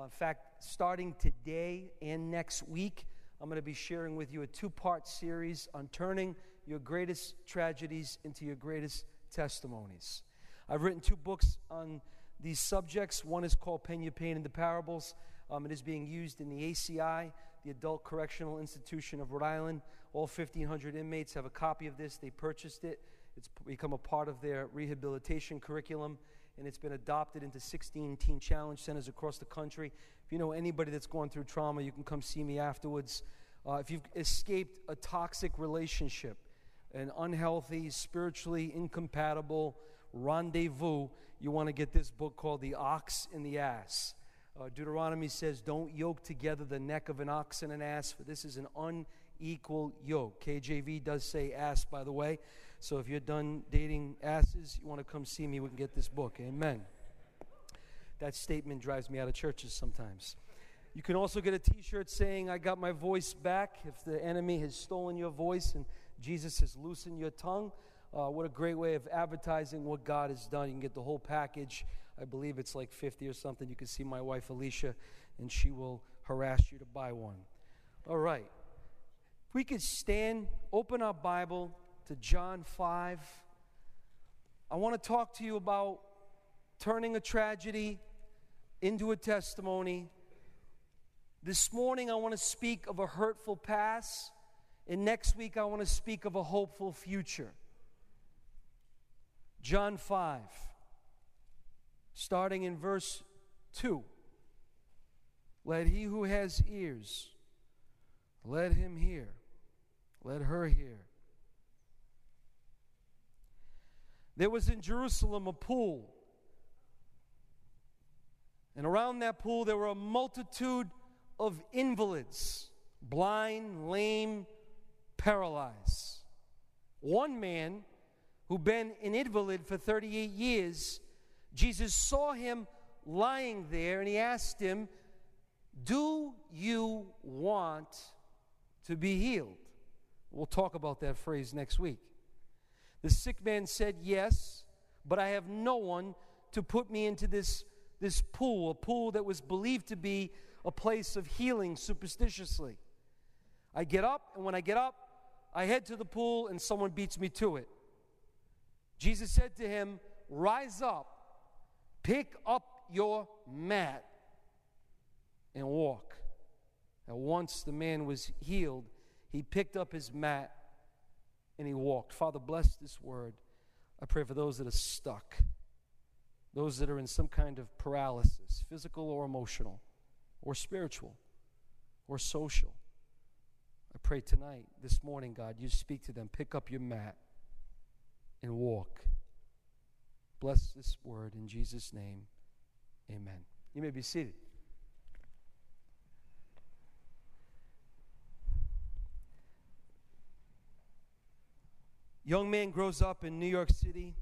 Uh, in fact, starting today and next week, I'm going to be sharing with you a two-part series on turning your greatest tragedies into your greatest testimonies. I've written two books on these subjects. One is called Pen Your Pain and the Parables. Um, it is being used in the A C I, the Adult Correctional Institution of Rhode Island. All fifteen hundred inmates have a copy of this. They purchased it. It's become a part of their rehabilitation curriculum, and it's been adopted into sixteen Teen Challenge centers across the country. If you know anybody that's gone through trauma, you can come see me afterwards. Uh, if you've escaped a toxic relationship, an unhealthy, spiritually incompatible rendezvous, you want to get this book called The Ox and the Ass. Uh, Deuteronomy says, don't yoke together the neck of an ox and an ass, for this is an unequal yoke. K J V does say ass, by the way. So if you're done dating asses, you want to come see me, we can get this book. Amen. That statement drives me out of churches sometimes. You can also get a t-shirt saying, I got my voice back. If the enemy has stolen your voice and Jesus has loosened your tongue, uh, what a great way of advertising what God has done. You can get the whole package. I believe it's like fifty or something. You can see my wife, Alicia, and she will harass you to buy one. All right. If we could stand, open our Bible to John five. I want to talk to you about turning a tragedy into a testimony. This morning, I want to speak of a hurtful past, and next week, I want to speak of a hopeful future. John five. Starting in verse two, let he who has ears, let him hear, let her hear. There was in Jerusalem a pool, and around that pool there were a multitude of invalids, blind, lame, paralyzed. One man who'd been an invalid for thirty-eight years, Jesus saw him lying there, and he asked him, do you want to be healed? We'll talk about that phrase next week. The sick man said, yes, but I have no one to put me into this, this pool, a pool that was believed to be a place of healing superstitiously. I get up, and when I get up, I head to the pool, and someone beats me to it. Jesus said to him, rise up. Pick up your mat and walk. And once the man was healed, he picked up his mat and he walked. Father, bless this word. I pray for those that are stuck, those that are in some kind of paralysis, physical or emotional, or spiritual, or social. I pray tonight, this morning, God, you speak to them. Pick up your mat and walk. Bless this word in Jesus' name. Amen. You may be seated. Young man grows up in New York City.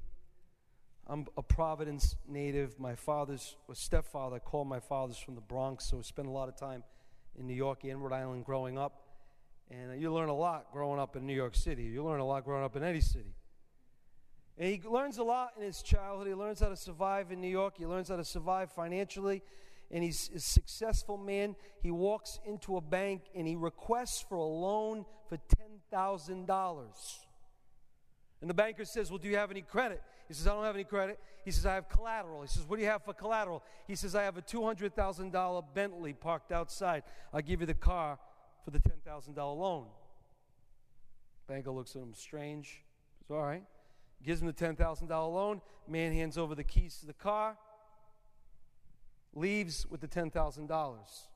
I'm a Providence native. My father's was stepfather. I called my father's from the Bronx, so I spent a lot of time in New York and Rhode Island growing up. And you learn a lot growing up in New York City. You learn a lot growing up in any city. And he learns a lot in his childhood. He learns how to survive in New York. He learns how to survive financially. And he's a successful man. He walks into a bank and he requests for a loan for ten thousand dollars. And the banker says, well, do you have any credit? He says, I don't have any credit. He says, I have collateral. He says, what do you have for collateral? He says, I have a two hundred thousand dollars Bentley parked outside. I'll give you the car for the ten thousand dollars loan. Banker looks at him strange. It's all right. Gives him the ten thousand dollars loan. Man hands over the keys to the car. Leaves with the ten thousand dollars.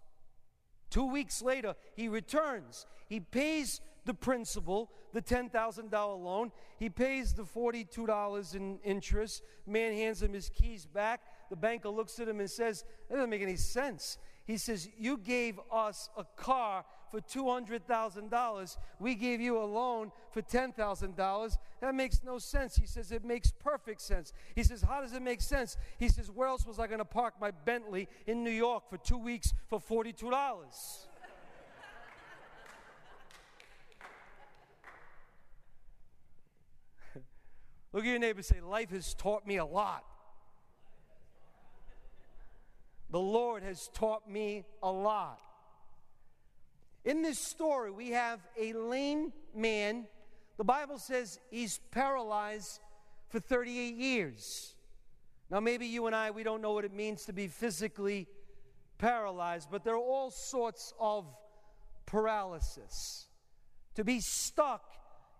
Two weeks later, he returns. He pays the principal, the ten thousand dollars loan. He pays the forty-two dollars in interest. Man hands him his keys back. The banker looks at him and says, that doesn't make any sense. He says, you gave us a car for two hundred thousand dollars. We gave you a loan for ten thousand dollars. That makes no sense. He says, it makes perfect sense. He says, how does it make sense? He says, where else was I going to park my Bentley in New York for two weeks for forty-two dollars? Look at your neighbor and say, life has taught me a lot. The Lord has taught me a lot. In this story, we have a lame man. The Bible says he's paralyzed for thirty-eight years. Now, maybe you and I, we don't know what it means to be physically paralyzed, but there are all sorts of paralysis. To be stuck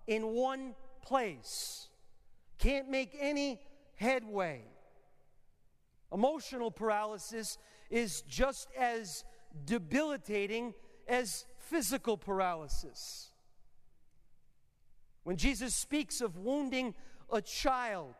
in one place. Can't make any headway. Emotional paralysis is just as debilitating as physical paralysis. When Jesus speaks of wounding a child,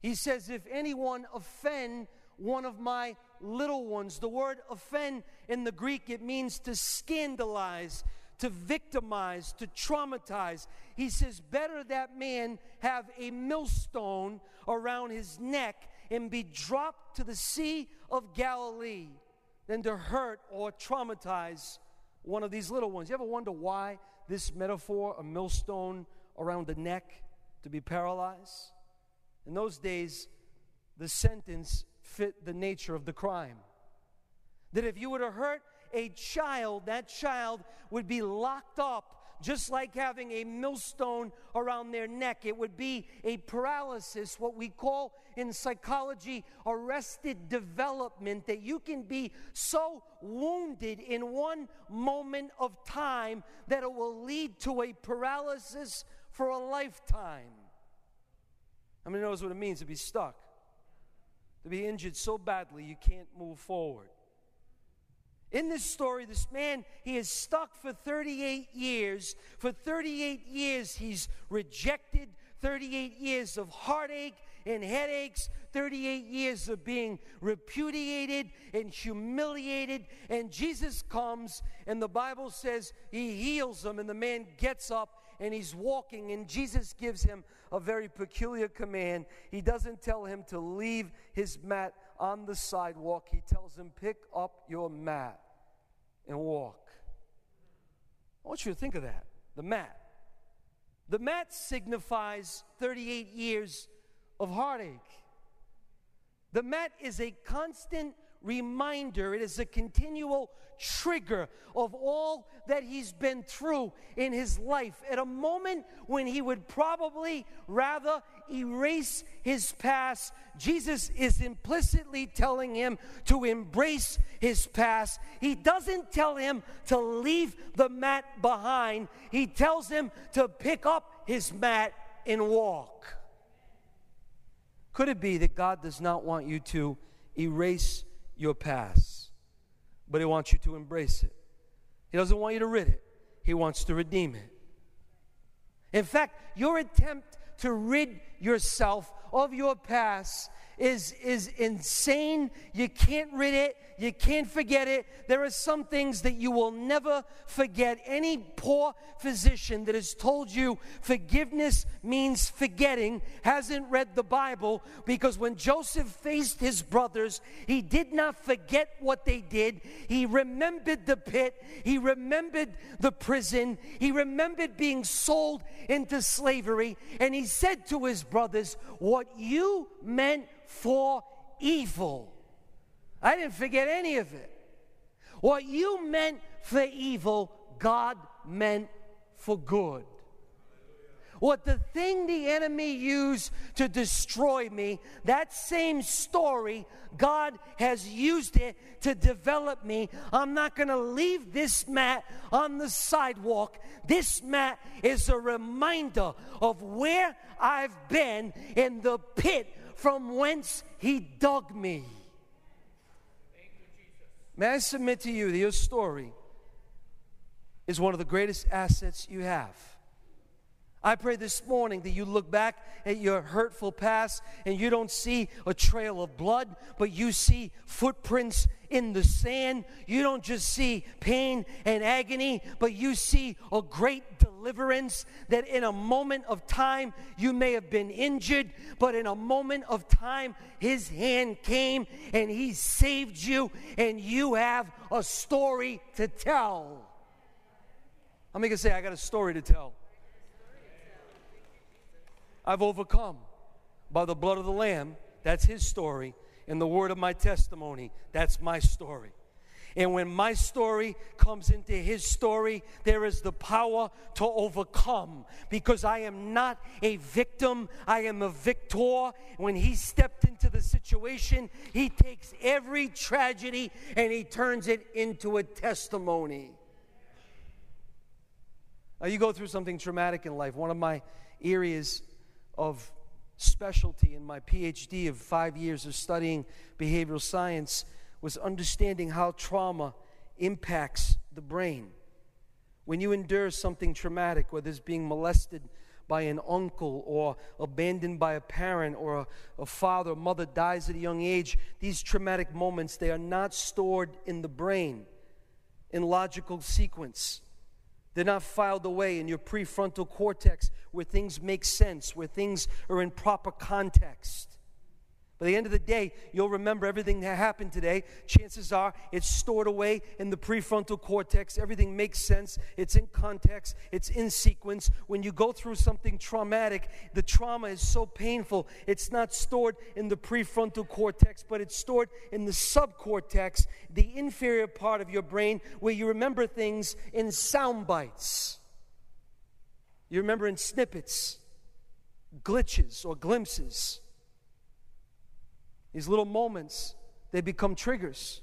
he says, if anyone offend one of my little ones, the word offend in the Greek, it means to scandalize, to victimize, to traumatize. He says, better that man have a millstone around his neck and be dropped to the Sea of Galilee than to hurt or traumatize one of these little ones. You ever wonder why this metaphor, a millstone around the neck to be paralyzed? In those days, the sentence fit the nature of the crime. That if you were to hurt a child, that child would be locked up, just like having a millstone around their neck. It would be a paralysis, what we call in psychology arrested development, that you can be so wounded in one moment of time that it will lead to a paralysis for a lifetime. How many knows what it means to be stuck? To be injured so badly you can't move forward. In this story, this man, he is stuck for thirty-eight years. For thirty-eight years, he's rejected. thirty-eight years of heartache and headaches. thirty-eight years of being repudiated and humiliated. And Jesus comes, and the Bible says he heals him, and the man gets up, and he's walking. And Jesus gives him a very peculiar command. He doesn't tell him to leave his mat on the sidewalk. He tells him, pick up your mat and walk. I want you to think of that, the mat. The mat signifies thirty-eight years of heartache. The mat is a constant reminder. It is a continual trigger of all that he's been through in his life. At a moment when he would probably rather erase his past, Jesus is implicitly telling him to embrace his past. He doesn't tell him to leave the mat behind. He tells him to pick up his mat and walk. Could it be that God does not want you to erase your past, but He wants you to embrace it? He doesn't want you to rid it. He wants to redeem it. In fact, your attempt to rid yourself of your past is, is insane. You can't rid it. You can't forget it. There are some things that you will never forget. Any poor physician that has told you forgiveness means forgetting hasn't read the Bible, because when Joseph faced his brothers, he did not forget what they did. He remembered the pit. He remembered the prison. He remembered being sold into slavery. And he said to his brothers, "What you meant for evil, I didn't forget any of it. What you meant for evil, God meant for good. What the thing the enemy used to destroy me, that same story, God has used it to develop me. I'm not going to leave this mat on the sidewalk. This mat is a reminder of where I've been in the pit from whence He dug me." May I submit to you that your story is one of the greatest assets you have. I pray this morning that you look back at your hurtful past and you don't see a trail of blood, but you see footprints in the sand. You don't just see pain and agony, but you see a great deliverance, that in a moment of time you may have been injured, but in a moment of time His hand came and He saved you, and you have a story to tell. How many can say, "I got a story to tell"? I've overcome by the blood of the Lamb. That's His story. And the word of my testimony, that's my story. And when my story comes into His story, there is the power to overcome, because I am not a victim. I am a victor. When He stepped into the situation, He takes every tragedy and He turns it into a testimony. Now, you go through something traumatic in life. One of my areas of specialty in my P H D of five years of studying behavioral science was understanding how trauma impacts the brain. When you endure something traumatic, whether it's being molested by an uncle or abandoned by a parent, or a, a father or mother dies at a young age, these traumatic moments, they are not stored in the brain in logical sequence. They're not filed away in your prefrontal cortex where things make sense, where things are in proper context. By the end of the day, you'll remember everything that happened today. Chances are it's stored away in the prefrontal cortex. Everything makes sense. It's in context. It's in sequence. When you go through something traumatic, the trauma is so painful, it's not stored in the prefrontal cortex, but it's stored in the subcortex, the inferior part of your brain, where you remember things in sound bites. You remember in snippets, glitches, or glimpses. These little moments, they become triggers.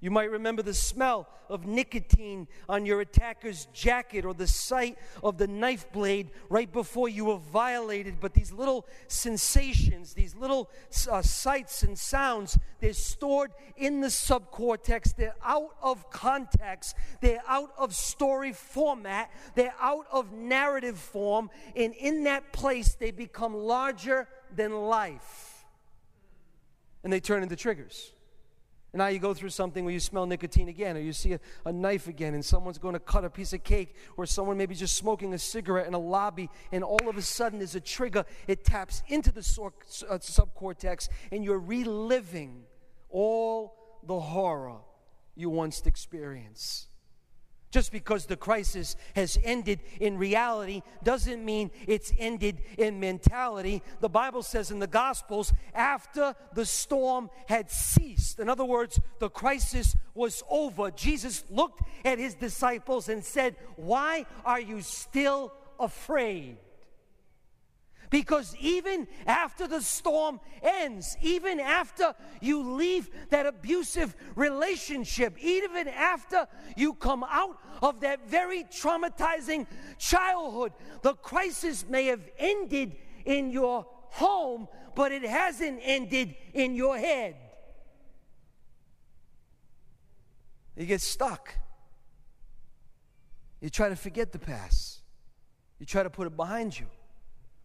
You might remember the smell of nicotine on your attacker's jacket, or the sight of the knife blade right before you were violated. But these little sensations, these little uh, sights and sounds, they're stored in the subcortex. They're out of context. They're out of story format. They're out of narrative form. And in that place, they become larger than life. And they turn into triggers. And now you go through something where you smell nicotine again, or you see a, a knife again, and someone's going to cut a piece of cake, or someone maybe just smoking a cigarette in a lobby, and all of a sudden there's a trigger. It taps into the sor- uh, subcortex, and you're reliving all the horror you once experienced. Just because the crisis has ended in reality doesn't mean it's ended in mentality. The Bible says in the Gospels, after the storm had ceased, in other words, the crisis was over, Jesus looked at His disciples and said, "Why are you still afraid?" Because even after the storm ends, even after you leave that abusive relationship, even after you come out of that very traumatizing childhood, the crisis may have ended in your home, but it hasn't ended in your head. You get stuck. You try to forget the past. You try to put it behind you.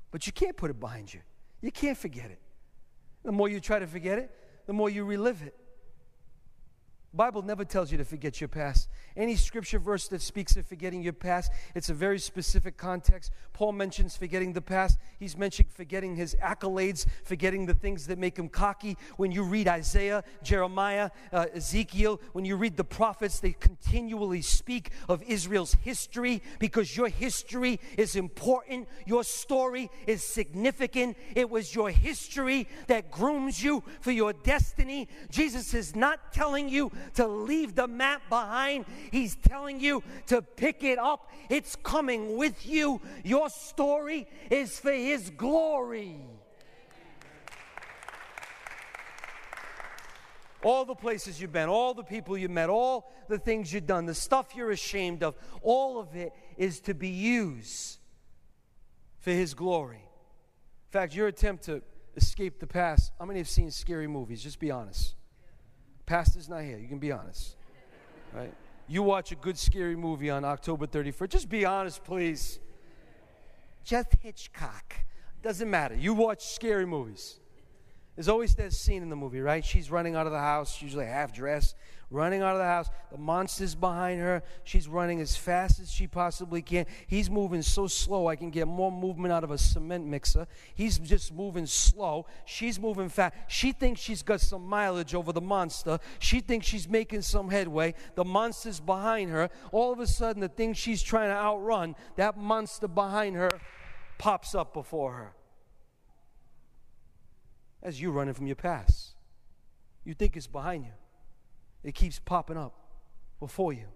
But you can't put it behind you. You can't forget it. The more you try to forget it, the more you relive it. The Bible never tells you to forget your past. Any scripture verse that speaks of forgetting your past, it's a very specific context. Paul mentions forgetting the past. He's mentioned forgetting his accolades, forgetting the things that make him cocky. When you read Isaiah, Jeremiah, uh, Ezekiel, when you read the prophets, they continually speak of Israel's history, because your history is important. Your story is significant. It was your history that grooms you for your destiny. Jesus is not telling you to leave the map behind. He's telling you to pick it up. It's coming with you. Your story is for His glory. All the places you've been, all the people you met, all the things you've done, the stuff you're ashamed of, all of it is to be used for His glory. In fact, your attempt to escape the past, how many have seen scary movies? Just be honest. Pastor's not here. You can be honest, right? You watch a good scary movie on October thirty-first. Just be honest, please. Just Hitchcock. Doesn't matter. You watch scary movies. There's always that scene in the movie, right? She's running out of the house, usually half-dressed, running out of the house. The monster's behind her. She's running as fast as she possibly can. He's moving so slow, I can get more movement out of a cement mixer. He's just moving slow. She's moving fast. She thinks she's got some mileage over the monster. She thinks she's making some headway. The monster's behind her. All of a sudden, the thing she's trying to outrun, that monster behind her pops up before her. As you running from your past. You think it's behind you. It keeps popping up before you.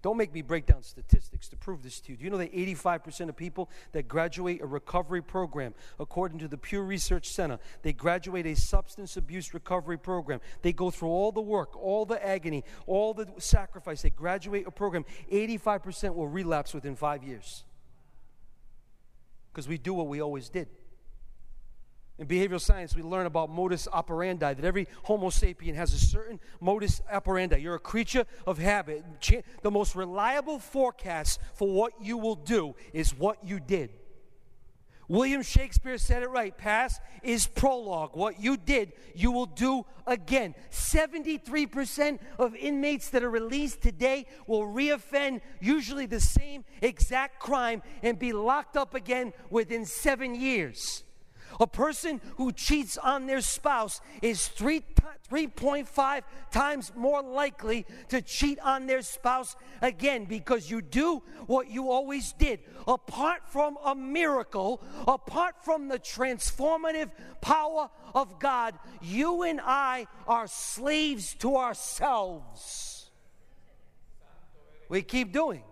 Don't make me break down statistics to prove this to you. Do you know that eighty-five percent of people that graduate a recovery program, according to the Pew Research Center, they graduate a substance abuse recovery program. They go through all the work, all the agony, all the sacrifice. They graduate a program. eighty-five percent will relapse within five years. Because we do what we always did. In behavioral science, we learn about modus operandi, that every homo sapien has a certain modus operandi. You're a creature of habit. The most reliable forecast for what you will do is what you did. William Shakespeare said it right. Past is prologue. What you did, you will do again. seventy-three percent of inmates that are released today will reoffend usually the same exact crime and be locked up again within seven years. A person who cheats on their spouse is three point five times more likely to cheat on their spouse again, because you do what you always did. Apart from a miracle, apart from the transformative power of God, you and I are slaves to ourselves. We keep doing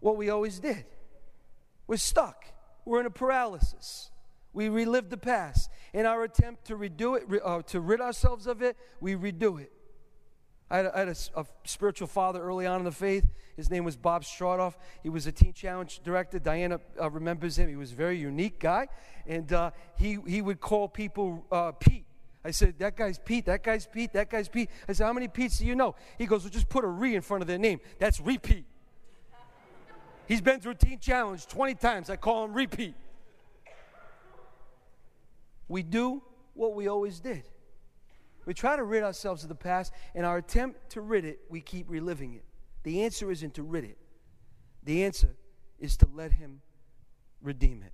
what we always did. We're stuck. We're in a paralysis. We relive the past. In our attempt to redo it, uh, to rid ourselves of it, we redo it. I had, a, I had a, a spiritual father early on in the faith. His name was Bob Stradoff. He was a Teen Challenge director. Diana uh, remembers him. He was a very unique guy. And uh, he, he would call people uh, Pete. I said, that guy's Pete, that guy's Pete, that guy's Pete. I said, how many Pete's do you know? He goes, well, just put a re in front of their name. That's repeat. He's been through Teen Challenge twenty times. I call him repeat. We do what we always did. We try to rid ourselves of the past. In our attempt to rid it, we keep reliving it. The answer isn't to rid it. The answer is to let Him redeem it.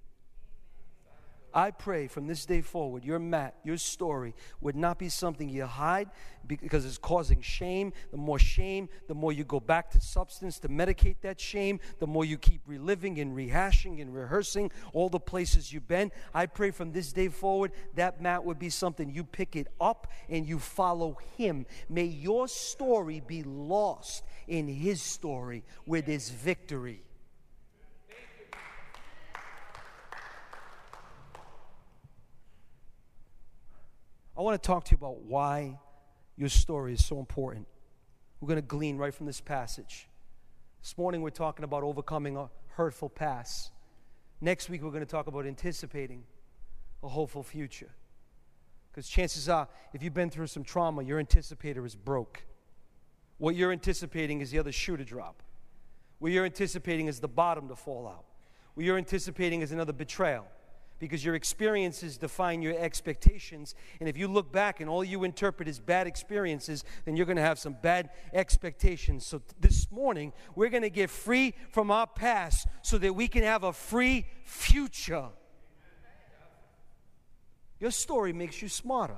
I pray from this day forward, your mat, your story, would not be something you hide because it's causing shame. The more shame, the more you go back to substance to medicate that shame, the more you keep reliving and rehashing and rehearsing all the places you've been. I pray from this day forward, that mat would be something you pick it up and you follow Him. May your story be lost in His story with His victory. I want to talk to you about why your story is so important. We're going to glean right from this passage. This morning we're talking about overcoming a hurtful past. Next week we're going to talk about anticipating. a hopeful future. Because chances are, if you've been through some trauma, your anticipator is broke. What you're anticipating is the other shoe to drop. What you're anticipating is the bottom to fall out. What you're anticipating is another betrayal. Because your experiences define your expectations. And if you look back and all you interpret is bad experiences, then you're going to have some bad expectations. So th- this morning, we're going to get free from our past so that we can have a free future. Your story makes you smarter.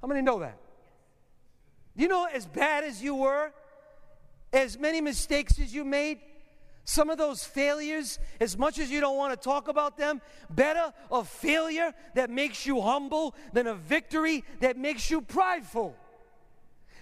How many know that? You know, as bad as you were, as many mistakes as you made, some of those failures, as much as you don't want to talk about them, better a failure that makes you humble than a victory that makes you prideful.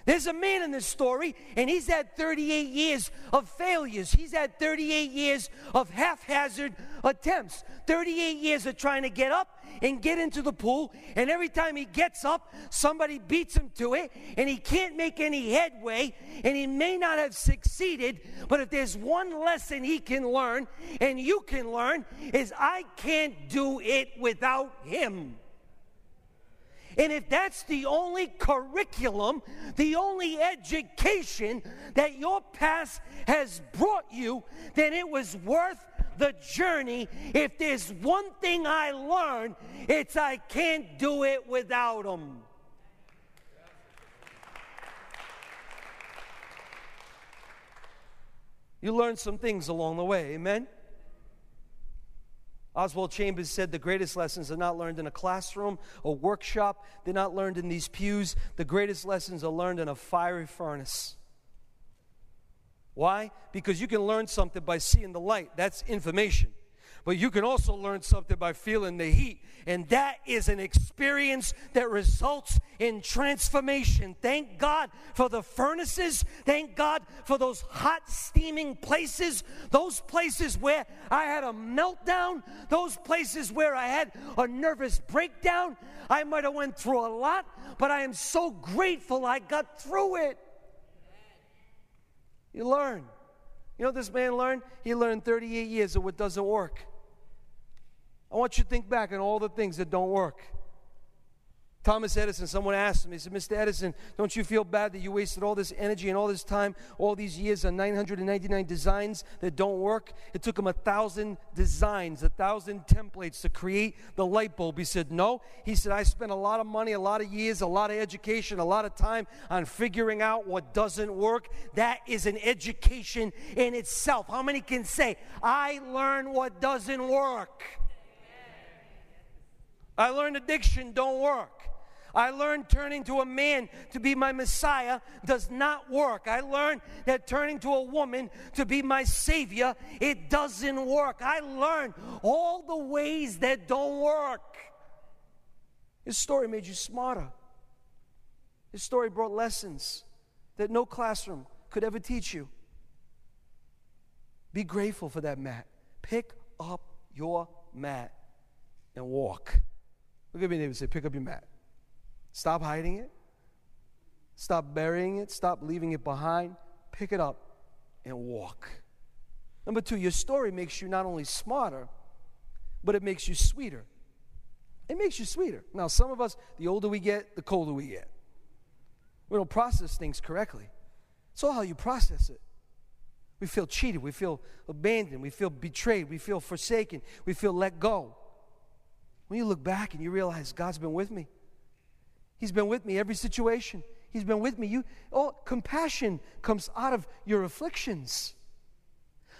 There's a man in this story, and he's had thirty-eight years of failures. He's had thirty-eight years of haphazard attempts. thirty-eight years of trying to get up and get into the pool, and every time he gets up, somebody beats him to it, and he can't make any headway, and he may not have succeeded, but if there's one lesson he can learn, and you can learn, is I can't do it without him. And if that's the only curriculum, the only education that your past has brought you, then it was worth the journey. If there's one thing I learned, it's I can't do it without them. You learn some things along the way, amen? Oswald Chambers said the greatest lessons are not learned in a classroom, a workshop. They're not learned in these pews. The greatest lessons are learned in a fiery furnace. Why? Because you can learn something by seeing the light. That's information. But you can also learn something by feeling the heat. And that is an experience that results in transformation. Thank God for the furnaces. Thank God for those hot, steaming places. Those places where I had a meltdown. Those places where I had a nervous breakdown. I might have went through a lot, but I am so grateful I got through it. You learn. You know what this man learned? He learned thirty-eight years of what doesn't work. I want you to think back on all the things that don't work. Thomas Edison, someone asked him, he said, Mister Edison, don't you feel bad that you wasted all this energy and all this time, all these years on nine hundred ninety-nine designs that don't work? It took him a thousand designs, a thousand templates to create the light bulb. He said, no. He said, I spent a lot of money, a lot of years, a lot of education, a lot of time on figuring out what doesn't work. That is an education in itself. How many can say, I learned what doesn't work? I learned addiction don't work. I learned turning to a man to be my Messiah does not work. I learned that turning to a woman to be my Savior, it doesn't work. I learned all the ways that don't work. His story made you smarter. His story brought lessons that no classroom could ever teach you. Be grateful for that mat. Pick up your mat and walk. Look at me, neighbor, and say, pick up your mat. Stop hiding it. Stop burying it. Stop leaving it behind. Pick it up and walk. Number two, your story makes you not only smarter, but it makes you sweeter. It makes you sweeter. Now, some of us, the older we get, the colder we get. We don't process things correctly. It's all how you process it. We feel cheated. We feel abandoned. We feel betrayed. We feel forsaken. We feel let go. When you look back and you realize God's been with me. He's been with me every situation. He's been with me. You, oh, compassion comes out of your afflictions.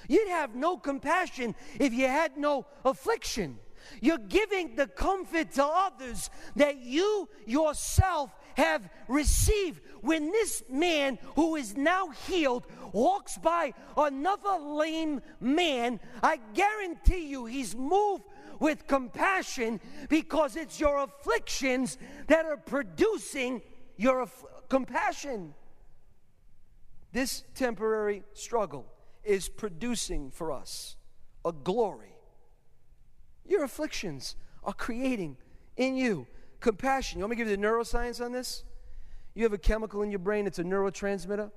You'd have no compassion if you had no affliction. You're giving the comfort to others that you yourself have received. When this man who is now healed walks by another lame man, I guarantee you he's moved with compassion, because it's your afflictions that are producing your aff- compassion. This temporary struggle is producing for us a glory. Your afflictions are creating in you compassion. You want me to give you the neuroscience on this? You have a chemical in your brain, it's a neurotransmitter.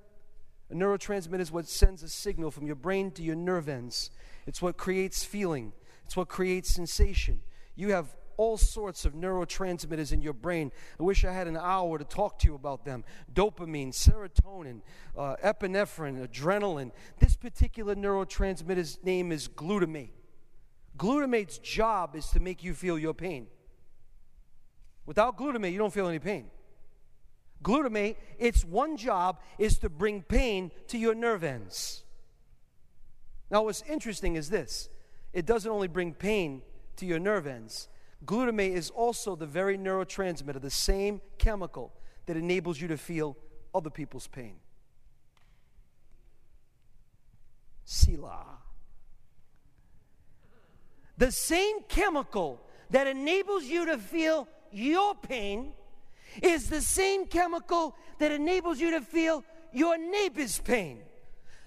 A neurotransmitter is what sends a signal from your brain to your nerve ends. It's what creates feeling. It's what creates sensation. You have all sorts of neurotransmitters in your brain. I wish I had an hour to talk to you about them. Dopamine, serotonin, uh, epinephrine, adrenaline. This particular neurotransmitter's name is glutamate. Glutamate's job is to make you feel your pain. Without glutamate, you don't feel any pain. Glutamate, its one job is to bring pain to your nerve ends. Now, what's interesting is this. It doesn't only bring pain to your nerve ends. Glutamate is also the very neurotransmitter, the same chemical that enables you to feel other people's pain. Selah. The same chemical that enables you to feel your pain is the same chemical that enables you to feel your neighbor's pain.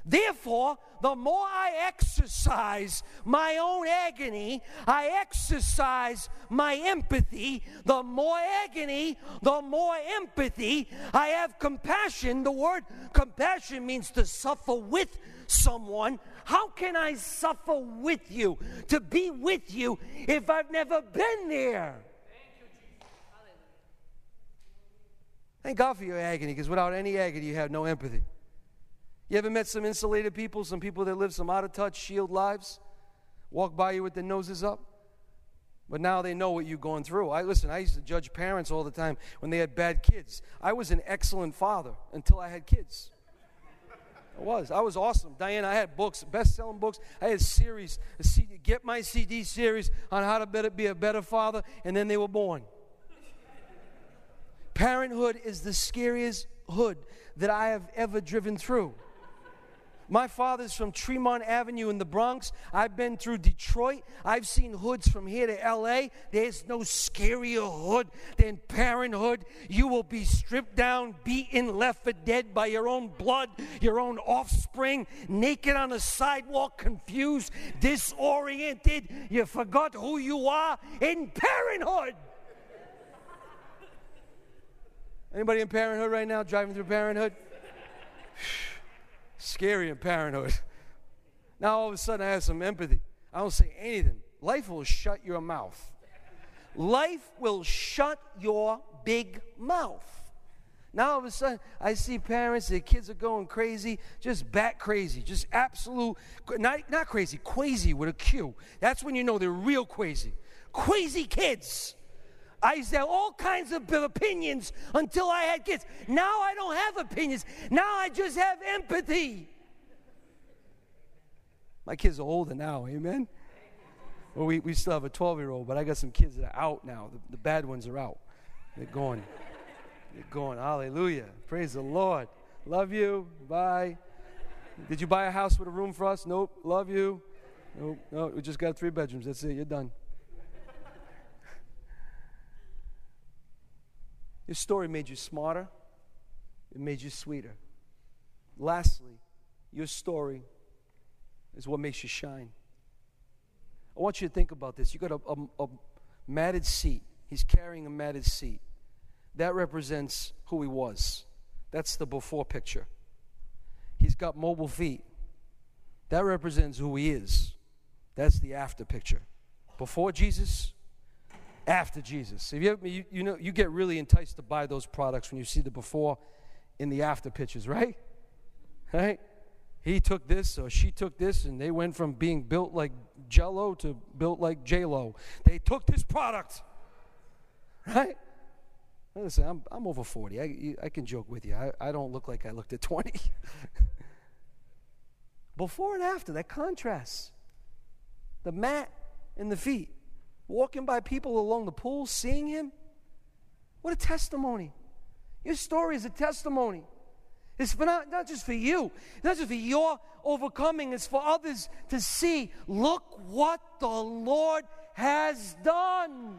Therefore, the more I exercise my own agony, I exercise my empathy. The more agony, the more empathy. I have compassion. The word compassion means to suffer with someone. How can I suffer with you, to be with you, if I've never been there? Thank God for your agony, because without any agony, you have no empathy. You ever met some insulated people, some people that live some out-of-touch, shield lives, walk by you with their noses up? But now they know what you're going through. I Listen, I used to judge parents all the time when they had bad kids. I was an excellent father until I had kids. I was. I was awesome. Diane, I had books, best-selling books. I had series, a C D, get my C D series on how to better, be a better father, and then they were born. Parenthood is the scariest hood that I have ever driven through. My father's from Tremont Avenue in the Bronx. I've been through Detroit. I've seen hoods from here to L A. There's no scarier hood than parenthood. You will be stripped down, beaten, left for dead by your own blood, your own offspring, naked on a sidewalk, confused, disoriented. You forgot who you are in parenthood. Anybody in parenthood right now, driving through parenthood? Scary in parenthood. Now all of a sudden I have some empathy. I don't say anything. Life will shut your mouth. Life will shut your big mouth. Now all of a sudden I see parents, their kids are going crazy, just bat crazy, just absolute, not, not crazy, crazy with a Q. That's when you know they're real crazy. Crazy kids. I used to have all kinds of opinions until I had kids. Now I don't have opinions. Now I just have empathy. My kids are older now, amen? Well, we, we still have a twelve-year-old, but I got some kids that are out now. The, the bad ones are out. They're gone. They're gone. Hallelujah. Praise the Lord. Love you. Bye. Did you buy a house with a room for us? Nope. Love you. Nope. No, we just got three bedrooms. That's it. You're done. Your story made you smarter. It made you sweeter. Lastly, your story is what makes you shine. I want you to think about this. You got a, a, a matted seed. He's carrying a matted seed. That represents who he was. That's the before picture. He's got mobile feet. That represents who he is. That's the after picture. Before Jesus, after Jesus. If you, ever, you, you know, you get really enticed to buy those products when you see the before and the after pictures, right? Right? He took this or she took this, and they went from being built like Jell-O to built like J-Lo. They took this product, right? Listen, I'm, I'm over forty. I, I can joke with you. I, I don't look like I looked at twenty. Before and after, that contrast. The mat and the feet. Walking by people along the pool, seeing him. What a testimony. Your story is a testimony. It's for not, not just for you. It's not just for your overcoming. It's for others to see, look what the Lord has done. Amen.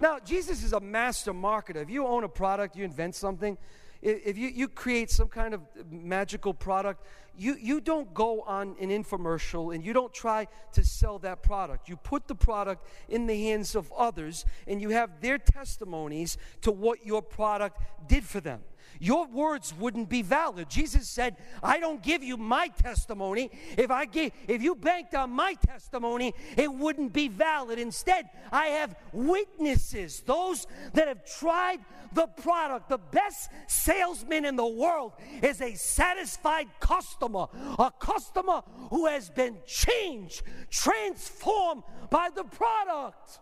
Now, Jesus is a master marketer. If you own a product, you invent something, if you, you create some kind of magical product, you, you don't go on an infomercial and you don't try to sell that product. You put the product in the hands of others and you have their testimonies to what your product did for them. your words wouldn't be valid. Jesus said, I don't give you my testimony. If I gave, if you banked on my testimony, it wouldn't be valid. Instead, I have witnesses, those that have tried the product. The best salesman in the world is a satisfied customer, a customer who has been changed, transformed by the product.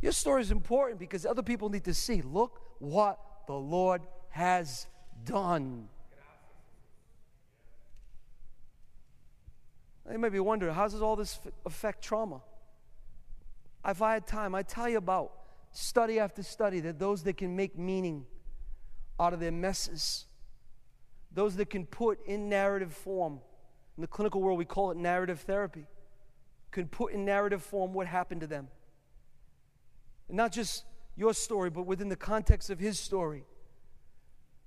Your story is important because other people need to see, look what the Lord has done. They may be wondering, how does all this affect trauma? If I had time, I'd tell you about study after study that those that can make meaning out of their messes, those that can put in narrative form, in the clinical world we call it narrative therapy, can put in narrative form what happened to them. Not just your story, but within the context of his story.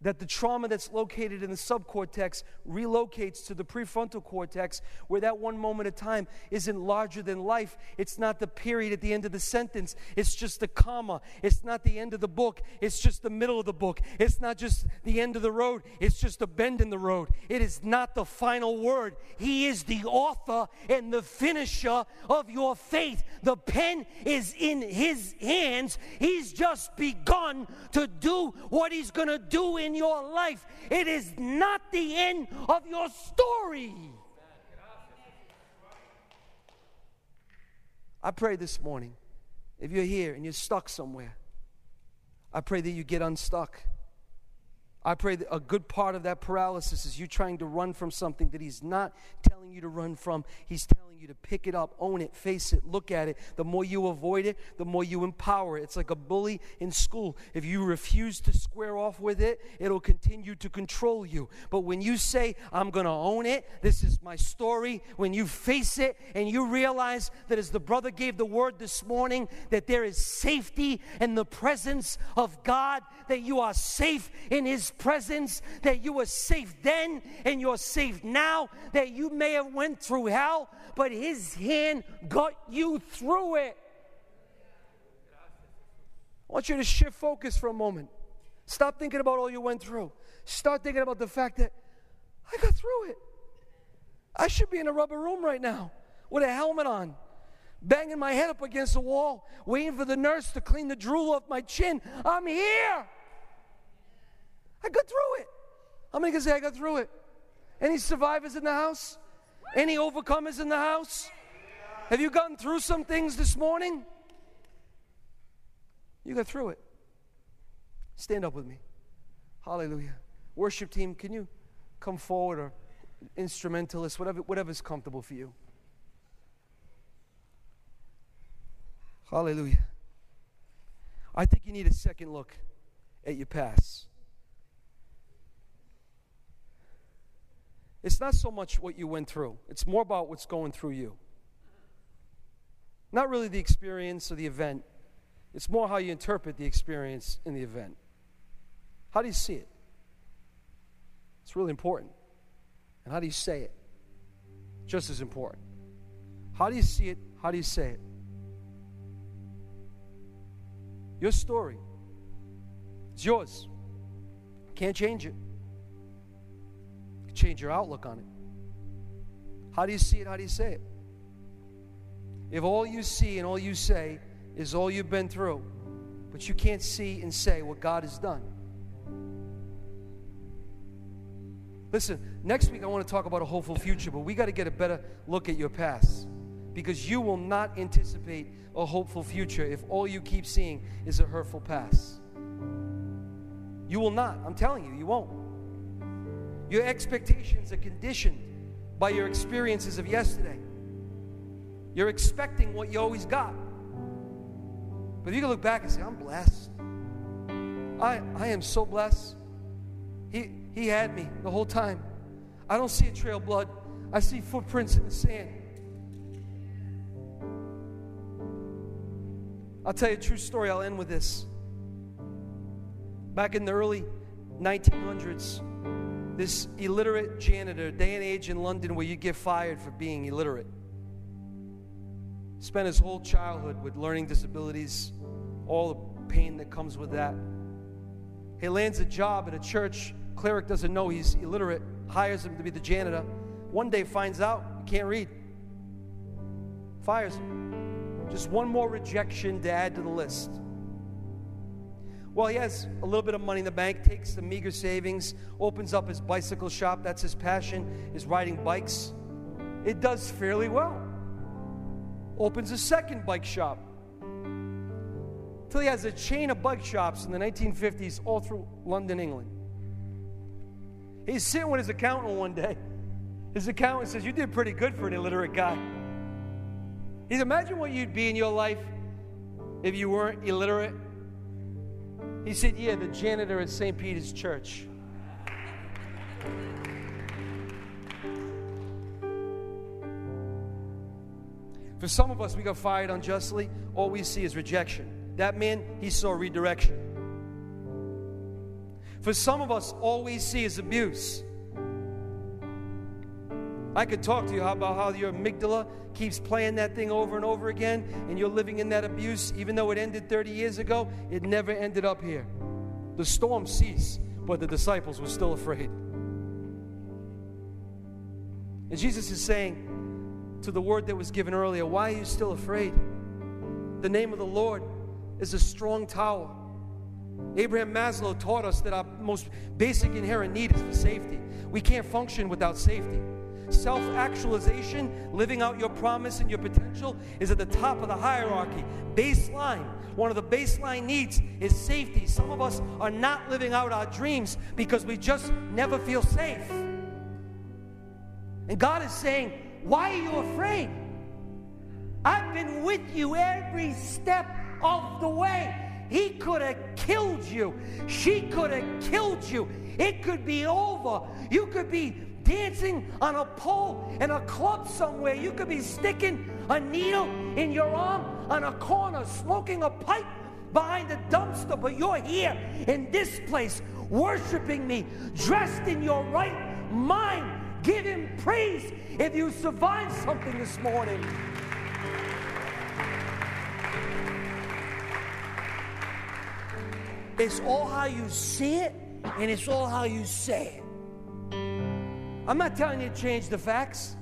That the trauma that's located in the subcortex relocates to the prefrontal cortex, where that one moment of time isn't larger than life. It's not the period at the end of the sentence. It's just the comma. It's not the end of the book. It's just the middle of the book. It's not just the end of the road. It's just a bend in the road. It is not the final word. He is the author and the finisher of your faith. The pen is in his hands. He's just begun to do what he's going to do in in your life. It is not the end of your story. I pray this morning, if you're here and you're stuck somewhere, I pray that you get unstuck. I pray that a good part of that paralysis is you trying to run from something that he's not telling you to run from. He's telling you to pick it up, own it, face it, look at it. The more you avoid it, the more you empower it. It's like a bully in school. If you refuse to square off with it, it'll continue to control you. But when you say, I'm going to own it, this is my story, when you face it and you realize that as the brother gave the word this morning, that there is safety in the presence of God, that you are safe in his presence, that you were safe then and you're safe now, that you may have went through hell, but his hand got you through it. I want you to shift focus for a moment. Stop thinking about all you went through. Start thinking about the fact that I got through it. I should be in a rubber room right now with a helmet on, banging my head up against the wall, waiting for the nurse to clean the drool off my chin. I'm here. I got through it. How many can say I got through it? Any survivors in the house? Any overcomers in the house? Have you gotten through some things this morning? You got through it. Stand up with me. Hallelujah. Worship team, can you come forward, or instrumentalists, whatever, whatever's comfortable for you. Hallelujah. I think you need a second look at your past. It's not so much what you went through. It's more about what's going through you. Not really the experience or the event. It's more how you interpret the experience in the event. How do you see it? It's really important. And how do you say it? Just as important. How do you see it? How do you say it? Your story. It's yours. Can't change it. Change your outlook on it. How do you see it? How do you say it? If all you see and all you say is all you've been through, but you can't see and say what God has done. Listen, next week I want to talk about a hopeful future, but we got to get a better look at your past, because you will not anticipate a hopeful future if all you keep seeing is a hurtful past. You will not. I'm telling you, you won't. Your expectations are conditioned by your experiences of yesterday. You're expecting what you always got. But you can look back and say, I'm blessed. I, I am so blessed. He, he had me the whole time. I don't see a trail of blood. I see footprints in the sand. I'll tell you a true story. I'll end with this. Back in the early nineteen hundreds, this illiterate janitor, day and age in London where you get fired for being illiterate, spent his whole childhood with learning disabilities, all the pain that comes with that. He lands a job at a church. Cleric doesn't know he's illiterate, hires him to be the janitor. One day finds out he can't read. Fires him. Just one more rejection to add to the list. Well, he has a little bit of money in the bank, takes the meager savings, opens up his bicycle shop. That's his passion, is riding bikes. It does fairly well. Opens a second bike shop. Till he has a chain of bike shops in the nineteen fifties all through London, England. He's sitting with his accountant one day. His accountant says, "You did pretty good for an illiterate guy." He said, "Imagine what you'd be in your life if you weren't illiterate." He said, "Yeah, the janitor at Saint Peter's Church." For some of us, we got fired unjustly. All we see is rejection. That man, he saw redirection. For some of us, all we see is abuse. I could talk to you about how your amygdala keeps playing that thing over and over again, and you're living in that abuse. Even though it ended thirty years ago, it never ended up here. The storm ceased, but the disciples were still afraid. And Jesus is saying to the word that was given earlier, why are you still afraid? The name of the Lord is a strong tower. Abraham Maslow taught us that our most basic inherent need is for safety. We can't function without safety. Self-actualization, living out your promise and your potential, is at the top of the hierarchy. Baseline, one of the baseline needs is safety. Some of us are not living out our dreams because we just never feel safe. And God is saying, why are you afraid? I've been with you every step of the way. He could have killed you. She could have killed you. It could be over. You could be dancing on a pole in a club somewhere. You could be sticking a needle in your arm on a corner, smoking a pipe behind a dumpster, but you're here in this place worshiping me, dressed in your right mind. Give him praise if you survived something this morning. It's all how you see it, and it's all how you say it. I'm not telling you to change the facts.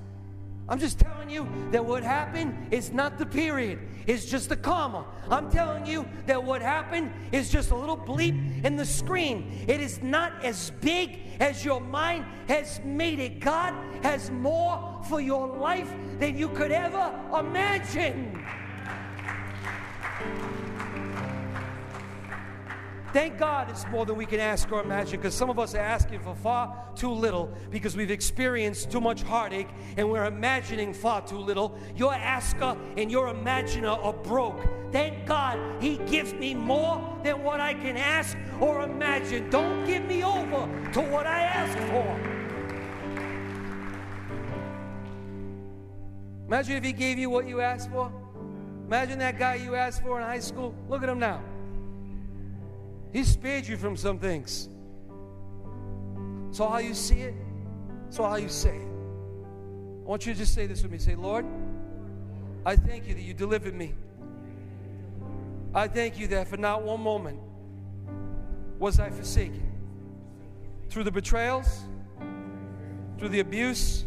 I'm just telling you that what happened is not the period. It's just a comma. I'm telling you that what happened is just a little bleep in the screen. It is not as big as your mind has made it. God has more for your life than you could ever imagine. Thank God it's more than we can ask or imagine, because some of us are asking for far too little because we've experienced too much heartache and we're imagining far too little. Your asker and your imaginer are broke. Thank God he gives me more than what I can ask or imagine. Don't give me over to what I ask for. Imagine if he gave you what you asked for. Imagine that guy you asked for in high school. Look at him now. He spared you from some things. It's all how you see it. It's all how you say it. I want you to just say this with me. Say, Lord, I thank you that you delivered me. I thank you that for not one moment was I forsaken. Through the betrayals, through the abuse,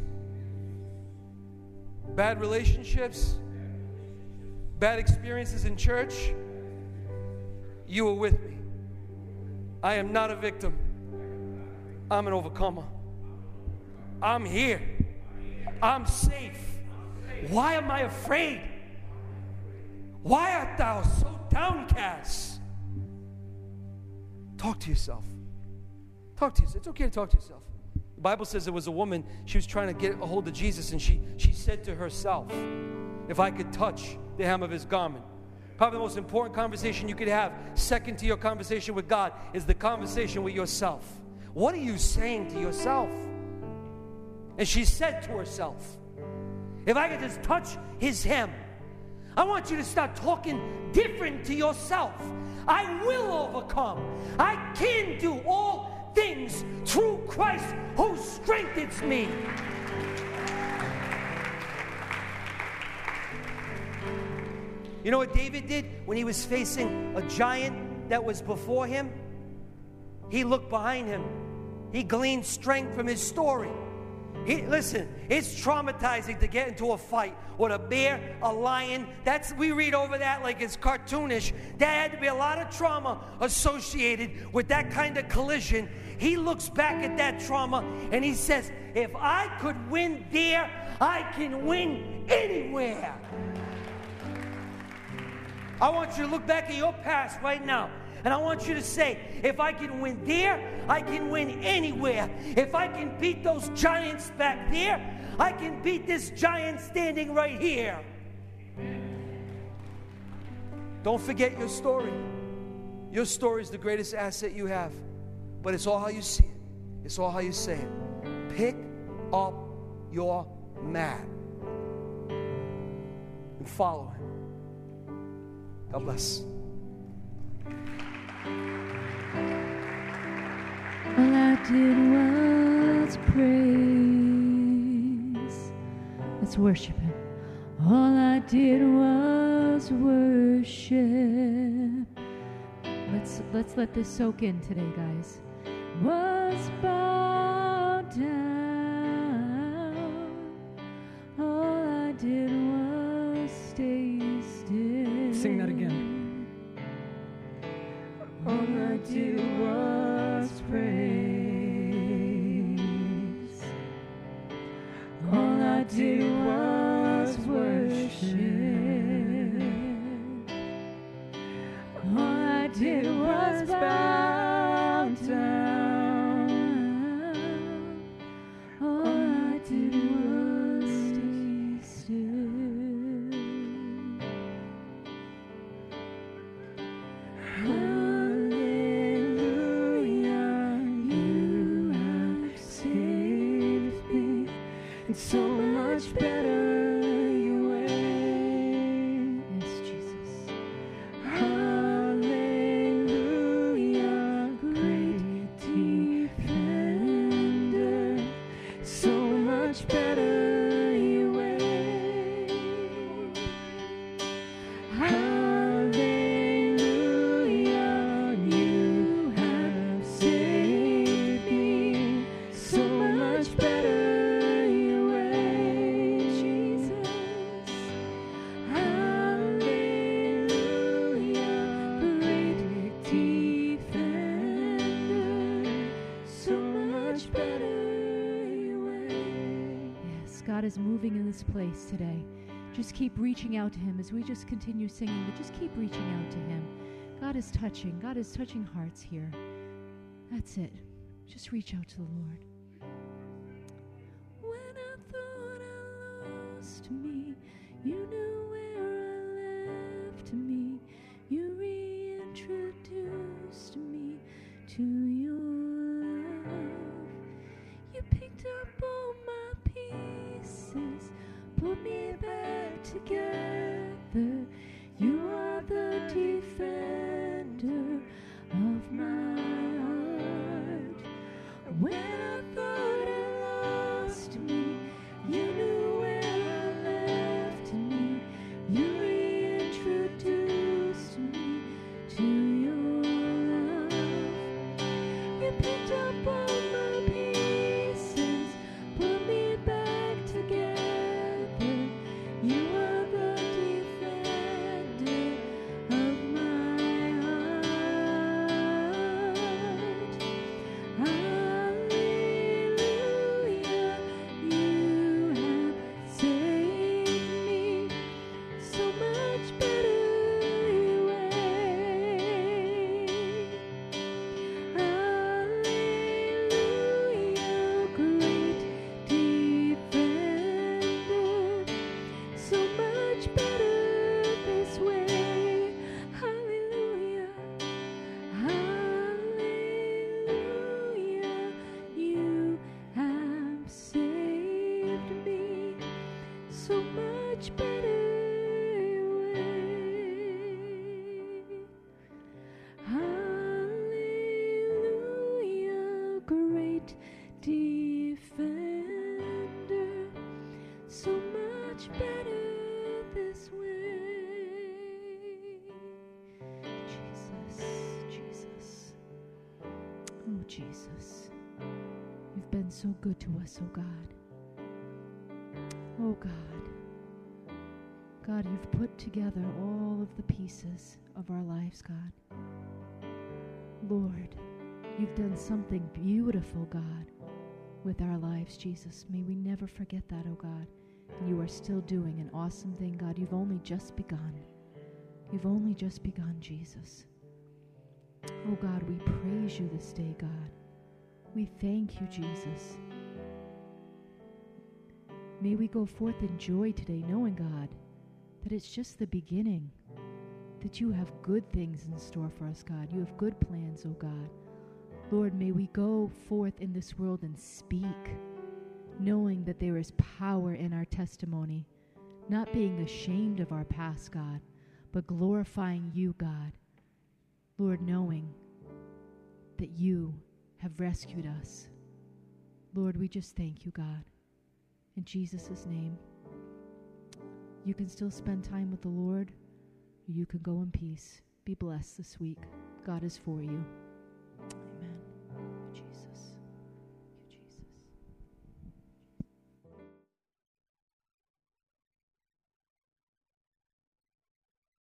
bad relationships, bad experiences in church, you were with me. I am not a victim. I'm an overcomer. I'm here. I'm safe. Why am I afraid? Why art thou so downcast? Talk to yourself. Talk to yourself. It's okay to talk to yourself. The Bible says there was a woman, she was trying to get a hold of Jesus, and she, she said to herself, if I could touch the hem of his garment. Probably the most important conversation you could have, second to your conversation with God, is the conversation with yourself. What are you saying to yourself? And she said to herself, if I could just touch his hem. I want you to start talking different to yourself. I will overcome. I can do all things through Christ who strengthens me. You know what David did when he was facing a giant that was before him? He looked behind him. He gleaned strength from his story. He, listen, it's traumatizing to get into a fight with a bear, a lion. That's, we read over that like it's cartoonish. There had to be a lot of trauma associated with that kind of collision. He looks back at that trauma and he says, if I could win there, I can win anywhere. I want you to look back at your past right now. And I want you to say, if I can win there, I can win anywhere. If I can beat those giants back there, I can beat this giant standing right here. Amen. Don't forget your story. Your story is the greatest asset you have. But it's all how you see it. It's all how you say it. Pick up your mat and follow him. God bless. All I did was praise. Let's worship him. All I did was worship. Let's let's let this soak in today, guys. Was bowed down. All I did was stay still. Sing that again. All I did was praise. All I did was worship. All I did was bow down. All I did was stay still. So much better your way. Yes, Jesus. Hallelujah, great defender. So much better your way. Hallelujah, you have saved me. So much better. Place today. Just keep reaching out to him as we just continue singing, but just keep reaching out to him. God is touching. God is touching hearts here. That's it. Just reach out to the Lord. When I thought I lost me, you knew where I left me. You reintroduced me to your love. You picked up all my pieces. Put me back together. You are the defender of my heart. When I thought I lost me, you knew where I left me. You reintroduced me to your love. You picked up all my pieces, put me back together. Jesus. You've been so good to us, oh God. Oh God. God, you've put together all of the pieces of our lives, God. Lord, you've done something beautiful, God, with our lives, Jesus. May we never forget that, oh God. You are still doing an awesome thing, God. You've only just begun. You've only just begun, Jesus. Oh, God, we praise you this day, God. We thank you, Jesus. May we go forth in joy today, knowing, God, that it's just the beginning, that you have good things in store for us, God. You have good plans, oh, God. Lord, may we go forth in this world and speak, knowing that there is power in our testimony, not being ashamed of our past, God, but glorifying you, God. Lord, knowing that you have rescued us. Lord, we just thank you, God. In Jesus' name, you can still spend time with the Lord. You can go in peace. Be blessed this week. God is for you.